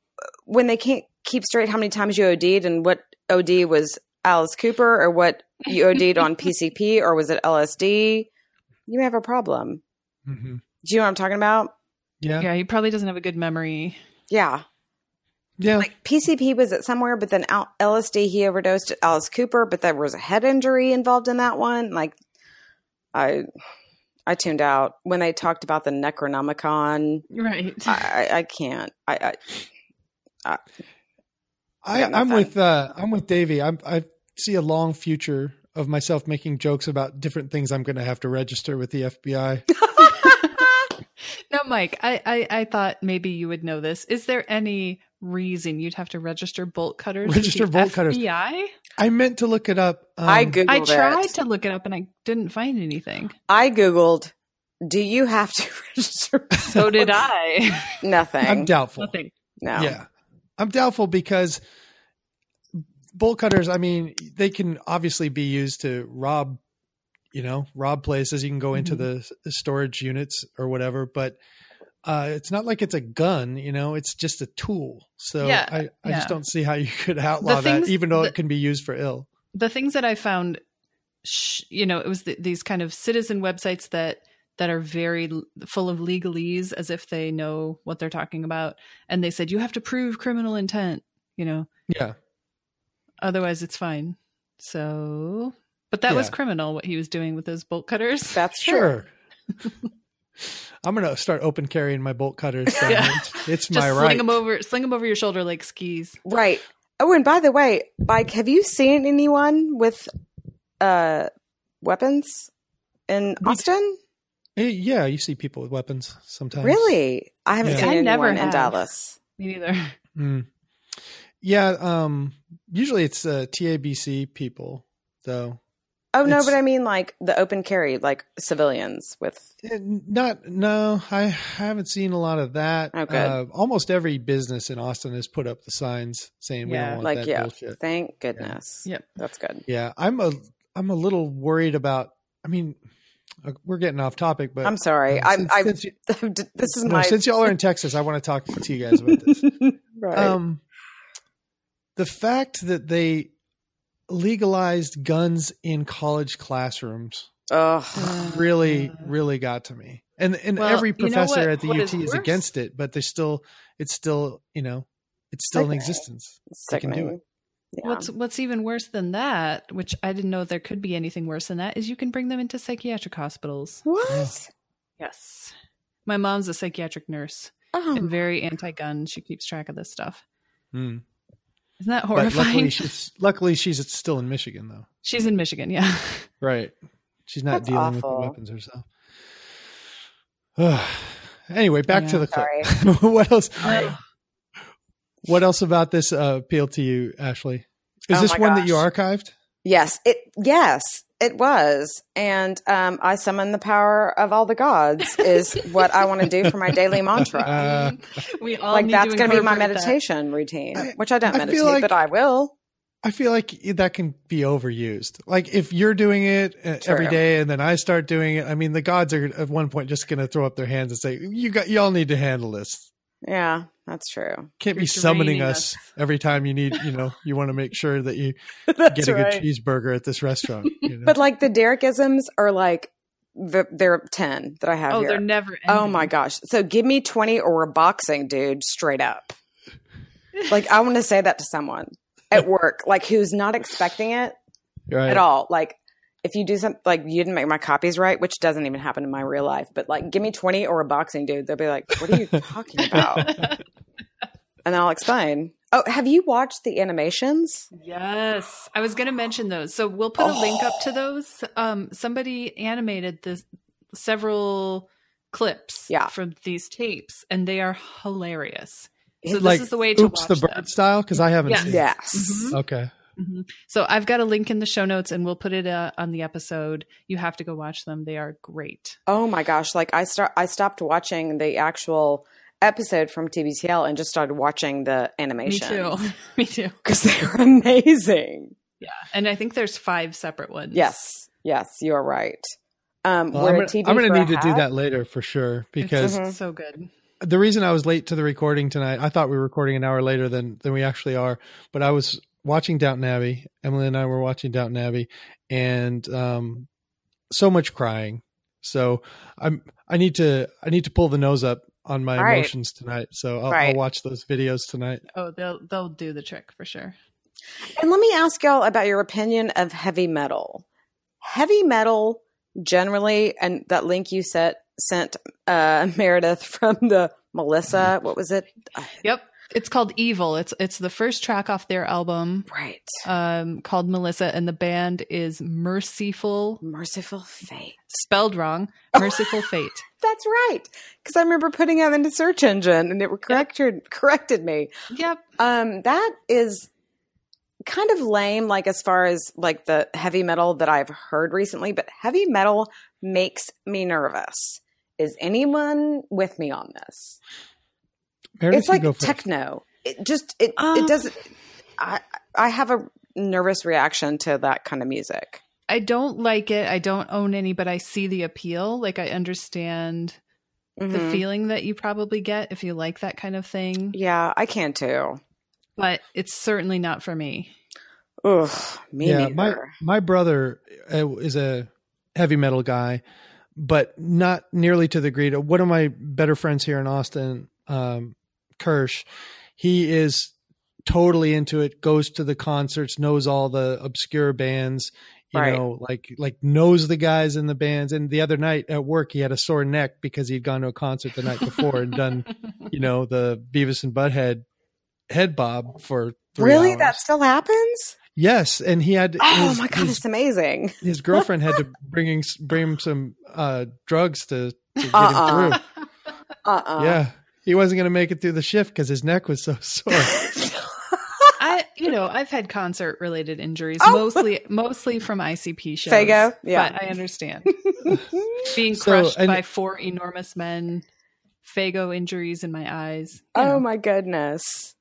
when they can't keep straight how many times you O D'd and what O D was Alice Cooper or what you O D'd on P C P or was it L S D, you have a problem. Mm-hmm. Do you know what I'm talking about? Yeah. Yeah. He probably doesn't have a good memory. Yeah. Yeah. Like P C P was at somewhere, but then Al- L S D, he overdosed at Alice Cooper, but there was a head injury involved in that one. Like I, I tuned out when they talked about the Necronomicon. Right. I, I, I can't, I, I, I, I I'm with, uh, I'm with Davy. I'm, I see a long future of myself making jokes about different things I'm going to have to register with the F B I. Now, Mike, I, I, I thought maybe you would know this. Is there any reason you'd have to register bolt cutters? Register bolt F B I? Cutters. I meant to look it up. Um, I Googled I tried it. to look it up and I didn't find anything. I Googled, do you have to register? So did I. Nothing. I'm doubtful. Nothing. No. Yeah. I'm doubtful because bolt cutters, I mean, they can obviously be used to rob, you know, rob places. You can go into mm-hmm. the storage units or whatever, but uh, it's not like it's a gun, you know, it's just a tool. So yeah, I, I yeah. just don't see how you could outlaw things, that, even though the, it can be used for ill. The things that I found, sh- you know, it was the, these kind of citizen websites that, that are very full of legalese as if they know what they're talking about. And they said, you have to prove criminal intent, you know? Yeah. Otherwise it's fine. So, but that yeah. was criminal, what he was doing with those bolt cutters. That's sure. I'm going to start open carrying my bolt cutters. So yeah. It's, it's Just my sling right. Sling them over, sling them over your shoulder like skis. Right. Oh, and by the way, Mike, have you seen anyone with uh, weapons in Austin? Yeah, you see people with weapons sometimes. Really? I haven't yeah. seen I anyone never in have. Dallas. Me neither. Mm. Yeah, um, usually it's uh, T A B C people, though. Oh, it's, no, but I mean like the open carry, like civilians with... Not, no, I haven't seen a lot of that. Okay. Uh, almost every business in Austin has put up the signs saying yeah, we don't want like, that yeah, bullshit. Thank goodness. Yeah. Yep. That's good. Yeah, I'm a, I'm a little worried about... I mean... We're getting off topic, but I'm sorry. Um, since, I'm. Since you, this is no, my. Since y'all are in Texas, I want to talk to you guys about this. Right. Um, the fact that they legalized guns in college classrooms Ugh. really, really got to me. And and well, every professor you know at the what U T is, is against it, but there's still, it's still, you know, it's still okay. in existence. They can do it. Yeah. What's what's even worse than that, which I didn't know there could be anything worse than that, is you can bring them into psychiatric hospitals. What? Yes. My mom's a psychiatric nurse oh. and very anti-gun. She keeps track of this stuff. Mm. Isn't that horrifying? But luckily, she's, luckily, she's still in Michigan, though. She's in Michigan, yeah. Right. She's not That's dealing awful. with the weapons herself. Ugh. Anyway, back yeah, to the clip. What else? Sorry. What else about this uh, appealed to you, Ashley? Is oh this one gosh. that you archived? Yes, it yes, it was. And um, I summon the power of all the gods is what I want to do for my daily mantra. Uh, we all like need that's going to be my meditation that. routine, I, which I don't I meditate, like, but I will. I feel like that can be overused. Like if you're doing it uh, every day and then I start doing it, I mean, the gods are at one point just going to throw up their hands and say, "You got, y'all need to handle this." Yeah. That's true. Can't You're be summoning us, us every time you need, you know, you want to make sure that you get a right. good cheeseburger at this restaurant. You know? But like the Derekisms are like, the, they're ten that I have oh, here. Oh, they're never ending. Oh my gosh. So give me twenty or we're boxing, dude, straight up. Like I want to say that to someone at work, like who's not expecting it right. at all. Like if you do something, like you didn't make my copies right, which doesn't even happen in my real life, but like give me twenty or a boxing, dude. They'll be like, what are you talking about? And I'll explain. Oh, have you watched the animations? Yes. I was going to mention those. So we'll put oh. a link up to those. Um, somebody animated this, several clips yeah. from these tapes, and they are hilarious. So this like, is the way to oops, watch Oops the bird them. Style? Because I haven't yes. seen it. Yes. Mm-hmm. Okay. Mm-hmm. So I've got a link in the show notes, and we'll put it uh, on the episode. You have to go watch them. They are great. Oh, my gosh. Like I start, I stopped watching the actual – episode from T B T L and just started watching the animation. Me too. Me too. Because they were amazing. Yeah. And I think there's five separate ones. Yes. Yes. You're right. Um, well, we're I'm going to need to do that later for sure because it's mm-hmm. so good. The reason I was late to the recording tonight, I thought we were recording an hour later than, than we actually are, but I was watching Downton Abbey. Emily and I were watching Downton Abbey and um, so much crying. So I'm, I need to, I need to pull the nose up on my right. emotions tonight. So I'll, right. I'll watch those videos tonight. Oh, they'll, they'll do the trick for sure. And let me ask y'all about your opinion of heavy metal, heavy metal generally. And that link you set, sent uh, Meredith from the Melissa, what was it? Yep. It's called Evil. It's, it's the first track off their album. Right. Um, called Melissa. And the band is Mercyful. Mercyful Fate. Spelled wrong. Mercyful oh. Fate. That's right. Because I remember putting out into search engine and it corrected, yep. corrected me. Yep. Um, that is kind of lame, like as far as like the heavy metal that I've heard recently, but heavy metal makes me nervous. Is anyone with me on this? Meredith, it's like techno. it just it um, it doesn't. I I have a nervous reaction to that kind of music. I don't like it. I don't own any, but I see the appeal. Like, I understand mm-hmm. the feeling that you probably get if you like that kind of thing. Yeah, I can too. But it's certainly not for me. Ugh, me yeah, neither. My, my brother is a heavy metal guy, but not nearly to the degree. One of my better friends here in Austin, um, Kirsch, he is totally into it, goes to the concerts, knows all the obscure bands. You right. know, like, like knows the guys in the bands. And the other night at work, he had a sore neck because he'd gone to a concert the night before and done, you know, the Beavis and Butthead head bob for three Really? Hours. That still happens? Yes. And he had, oh his, my God, it's amazing. His girlfriend had to bring, bring him some uh, drugs to, to get uh-uh. him through. Uh-uh. Yeah. He wasn't going to make it through the shift because his neck was so sore. You know, I've had concert-related injuries, oh. mostly mostly from I C P shows. Fago, yeah. But I understand. Being crushed so, and, by four enormous men, Fago injuries in my eyes. Oh, know. my goodness.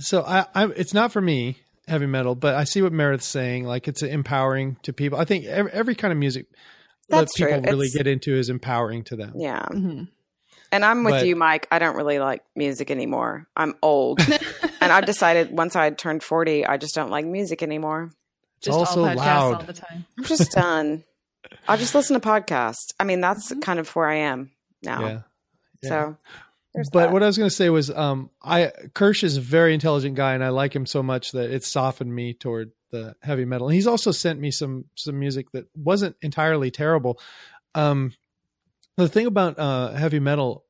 So I, I, it's not for me, heavy metal, but I see what Meredith's saying. Like, it's empowering to people. I think every, every kind of music That's that people true. really it's, get into is empowering to them. Yeah. Mm-hmm. And I'm with but, you, Mike. I don't really like music anymore. I'm old. And I've decided once I turned forty, I just don't like music anymore. It's just also all podcasts loud. all the time. I'm just done. I'll just listen to podcasts. I mean, that's mm-hmm. kind of where I am now. Yeah. Yeah. So, but that. what I was going to say was, um, I Kirsch is a very intelligent guy, and I like him so much that it softened me toward the heavy metal. And he's also sent me some some music that wasn't entirely terrible. Um, the thing about uh, heavy metal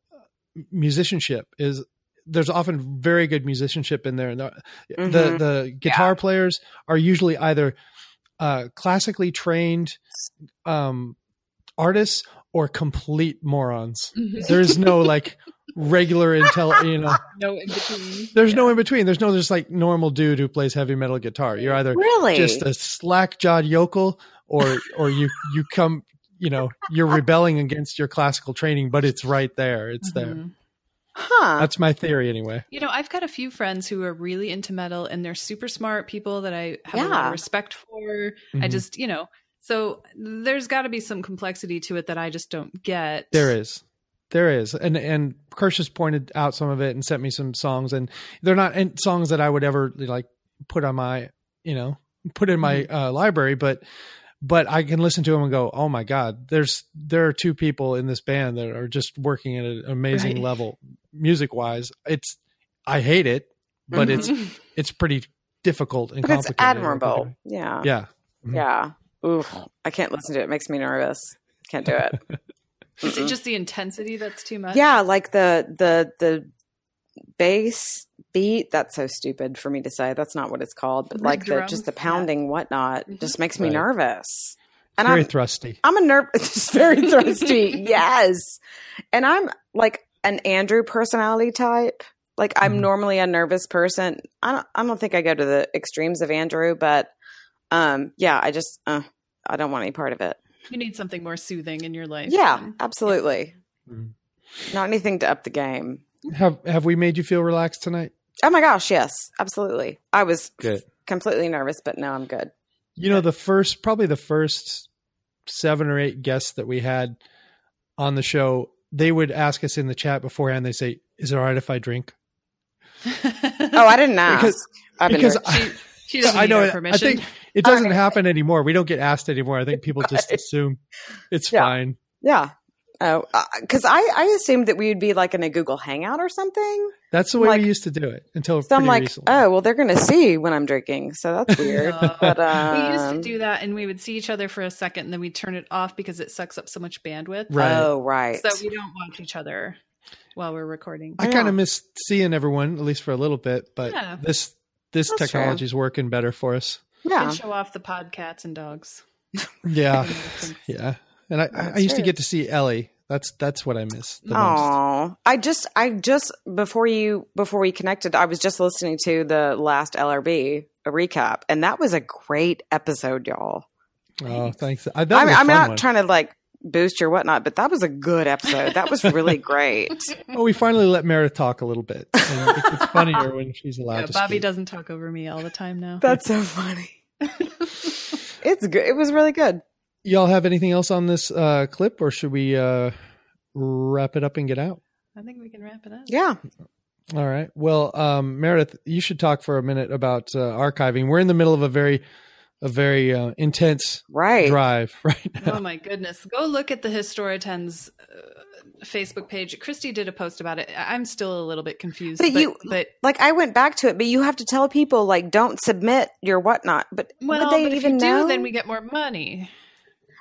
musicianship is, there's often very good musicianship in there. And the, mm-hmm. the, the guitar yeah. players are usually either uh, classically trained um, artists or complete morons. Mm-hmm. There's no like regular intel, you know, no in between. There's yeah. no in between. There's no just like normal dude who plays heavy metal guitar. You're either really? just a slack jawed yokel or, or you, you come, you know, you're rebelling against your classical training, but it's right there. It's mm-hmm. there. Huh. That's my theory anyway. You know, I've got a few friends who are really into metal and they're super smart people that I have yeah. a lot of respect for. Mm-hmm. I just, you know, so there's got to be some complexity to it that I just don't get. There is. There is. And and Kirsch has pointed out some of it and sent me some songs, and they're not and songs that I would ever like put on my, you know, put in my mm-hmm. uh, library, but but I can listen to them and go, oh my God, there's, there are two people in this band that are just working at an amazing right. level music wise. It's, I hate it, but mm-hmm. it's, it's pretty difficult and but complicated. It's admirable. Yeah. Yeah. Mm-hmm. Yeah. Oof. I can't listen to it. It makes me nervous. Can't do it. Is it just the intensity that's too much? Yeah. Like the, the, the bass beat. That's so stupid for me to say. That's not what it's called, but the like drums, the, just the pounding yeah. whatnot just makes me right. nervous. And very I'm thrusty. I'm a nerve. It's very thrusty. Yes. And I'm like an Andrew personality type. Like I'm mm. normally a nervous person. I don't, I don't think I go to the extremes of Andrew, but um, yeah, I just, uh, I don't want any part of it. You need something more soothing in your life. Yeah, than, absolutely. Yeah. Mm. Not anything to up the game. Have Have we made you feel relaxed tonight? Oh my gosh, yes, absolutely. I was good. completely nervous, but now I'm good. You know, the first, probably the first seven or eight guests that we had on the show, they would ask us in the chat beforehand, they say, is it all right if I drink? oh, I didn't ask. Because, I've been because I, she, she doesn't I need know, permission. I think it doesn't right. happen anymore. We don't get asked anymore. I think people right. just assume it's yeah. fine. Yeah. Oh, because uh, I, I assumed that we would be like in a Google Hangout or something. That's the way like, we used to do it until so I'm like, recently. Oh, well, they're going to see when I'm drinking. So that's weird. No. But, um, we used to do that and we would see each other for a second and then we'd turn it off because it sucks up so much bandwidth. Right. Oh, right. So we don't watch each other while we're recording. I yeah. kind of miss seeing everyone, at least for a little bit. But yeah. this this technology is working better for us. Yeah. We can show off the pod cats and dogs. Yeah. yeah. And I, I used true. to get to see Ellie. That's that's what I miss the Aww. most. I just I just before you before we connected, I was just listening to the last L R B a recap, and that was a great episode, y'all. Oh, thanks. I, that I mean, I'm not one. trying to like boost your whatnot, but that was a good episode. That was really great. Well, we finally let Meredith talk a little bit. And it's, it's funnier when she's allowed yeah, to Bobby speak. Doesn't talk over me all the time now. That's so funny. It's good. It was really good. Y'all have anything else on this uh, clip, or should we uh, wrap it up and get out? I think we can wrap it up. Yeah. All right. Well, um, Meredith, you should talk for a minute about uh, archiving. We're in the middle of a very a very uh, intense right. drive right now. Oh, my goodness. Go look at the Historia ten's uh, Facebook page. Christy did a post about it. I'm still a little bit confused. But, but, you, but like I went back to it, but you have to tell people, like, don't submit your whatnot. But well, would they but even if you know? Do, then we get more money.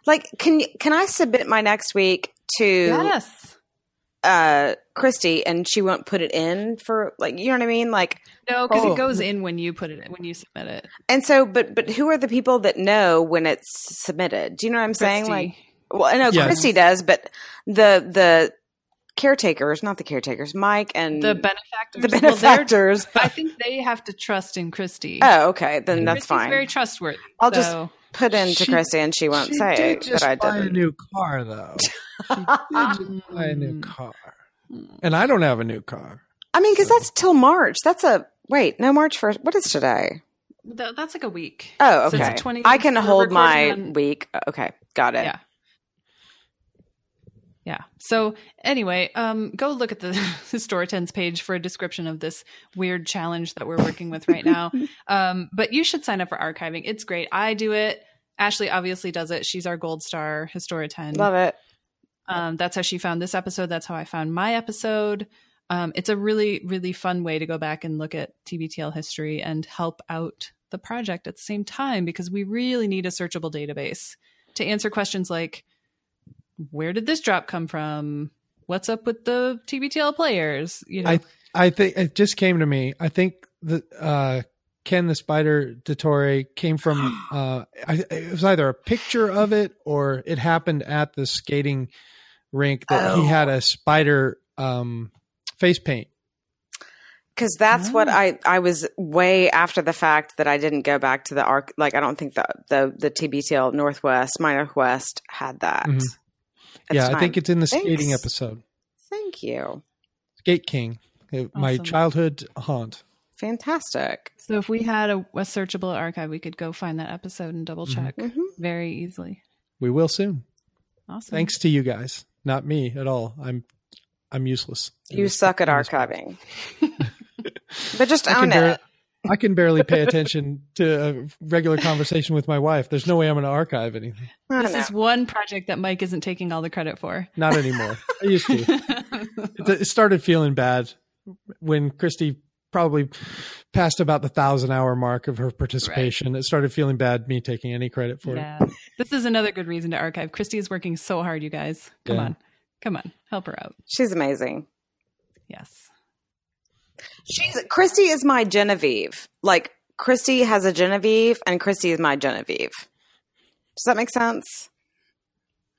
Like, can can I submit my next week to yes. uh, Christy, and she won't put it in for, like, you know what I mean? Like, no, because oh. it goes in when you put it in, when you submit it. And so, but but who are the people that know when it's submitted? Do you know what I'm Christy. saying? Like, well, I know yes. Christy does, but the the caretakers, not the caretakers, Mike and the benefactors. The benefactors. Well, I think they have to trust in Christy. Oh, okay, then and that's Christy's fine. Very trustworthy. I'll so. just. Put into she, Christy and she won't she say did just that I didn't. Buy a new car though. She did just buy a new car, and I don't have a new car. I mean, because so. that's till March. That's a wait, no March first. What is today? Th- that's like a week. Oh, okay. So it's a twenty I can hold my on. week. Okay, got it. Yeah. Yeah. So anyway, um, go look at the Historia ten's page for a description of this weird challenge that we're working with right now. Um, but you should sign up for archiving. It's great. I do it. Ashley obviously does it. She's our gold star Historia ten. Love it. Um, that's how she found this episode. That's how I found my episode. Um, it's a really, really fun way to go back and look at T B T L history and help out the project at the same time, because we really need a searchable database to answer questions like, where did this drop come from? What's up with the T B T L players? You know, I I think it just came to me. I think that uh, Ken the Spider Dottore came from. Uh, I, it was either a picture of it or it happened at the skating rink that oh. he had a spider um, face paint. Because that's oh. what I, I was way after the fact that I didn't go back to the arc. Like I don't think the the, the T B T L Northwest minor West had that. Mm-hmm. It's yeah, time. I think it's in the Thanks. skating episode. Thank you. Skate King, awesome. My childhood haunt. Fantastic. So if we had a, a searchable archive, we could go find that episode and double check mm-hmm. very easily. We will soon. Awesome. Thanks to you guys. Not me at all. I'm I'm useless. You suck at archiving. But just own it. Bar- I can barely pay attention to a regular conversation with my wife. There's no way I'm going to archive anything. This is one project that Mike isn't taking all the credit for. Not anymore. I used to. It started feeling bad when Christy probably passed about the thousand hour mark of her participation. Right. It started feeling bad me taking any credit for yeah. it. This is another good reason to archive. Christy is working so hard, you guys. Come yeah. on. Come on. Help her out. She's amazing. Yes. She's Christy is my Genevieve. Like Christy has a Genevieve and Christy is my Genevieve. Does that make sense?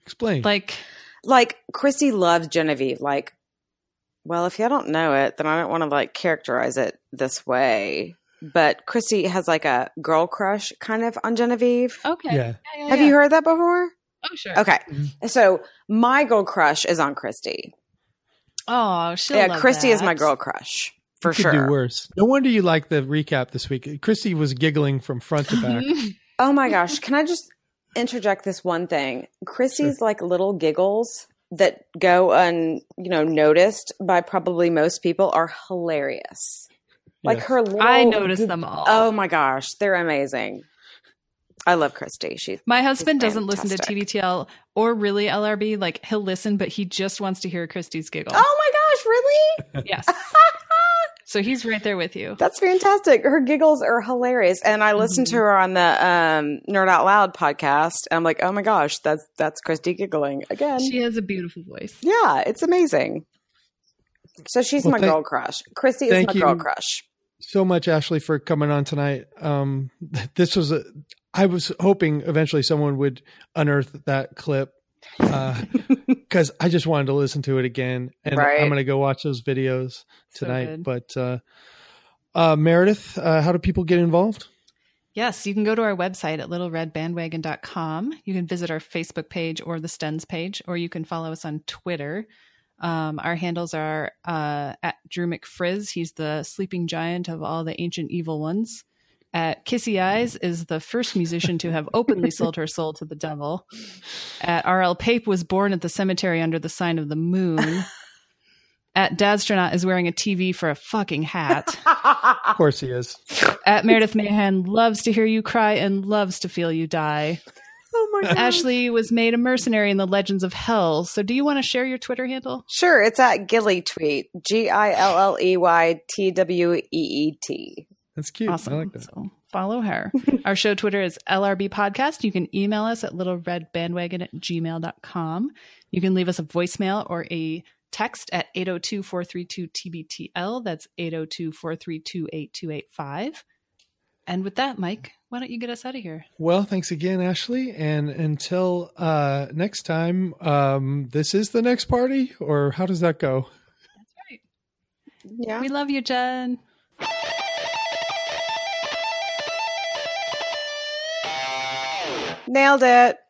Explain. Like, like Christy loves Genevieve. Like, well, if y'all don't know it, then I don't want to like characterize it this way. But Christy has like a girl crush kind of on Genevieve. Okay. Yeah. Yeah, yeah, have yeah. you heard that before? Oh, sure. Okay. Mm-hmm. So my girl crush is on Christy. Oh, she'll yeah. love Christy that. Is my girl crush. For you could sure. do worse. No wonder you like the recap this week. Christy was giggling from front to back. Oh my gosh. Can I just interject this one thing? Christy's sure. like little giggles that go un, you know, noticed by probably most people are hilarious. Yeah. Like her little I noticed them all. Oh my gosh. They're amazing. I love Christy. She's my husband she's doesn't listen to T B T L or really L R B. Like he'll listen, but he just wants to hear Christy's giggle. Oh my gosh. Really? Yes. So he's right there with you. That's fantastic. Her giggles are hilarious. And I listened mm-hmm. to her on the um, Nerd Out Loud podcast. And I'm like, oh my gosh, that's that's Christy giggling again. She has a beautiful voice. Yeah, it's amazing. So she's well, my thank, girl crush. Christy is my girl crush. So much, Ashley, for coming on tonight. Um, this was a, I was hoping eventually someone would unearth that clip. Because uh, I just wanted to listen to it again, and right. I'm going to go watch those videos tonight. So but uh, uh, Meredith, uh, how do people get involved? Yes, you can go to our website at little red bandwagon dot com. You can visit our Facebook page or the Stens page, or you can follow us on Twitter. Um, our handles are uh, at Drew McFrizz. He's the sleeping giant of all the ancient evil ones. At Kissy Eyes is the first musician to have openly sold her soul to the devil. At R L Pape was born at the cemetery under the sign of the moon. At Dadstronaut is wearing a T V for a fucking hat. Of course he is. At Meredith Mahan loves to hear you cry and loves to feel you die. Oh my God. Ashley was made a mercenary in the Legends of Hell. So do you want to share your Twitter handle? Sure. It's at Gilly Tweet. G I L L E Y T W E E T. That's cute. Awesome. I like that. So follow her. Our show Twitter is L R B Podcast. You can email us at littleredbandwagon at gmail dot com. You can leave us a voicemail or a text at eight oh two, four three two, T B T L. That's eight oh two, four three two, eight two eight five. And with that, Mike, why don't you get us out of here? Well, thanks again, Ashley. And until uh, next time, um, this is the next party, or how does that go? That's right. Yeah. We love you, Jen. Nailed it.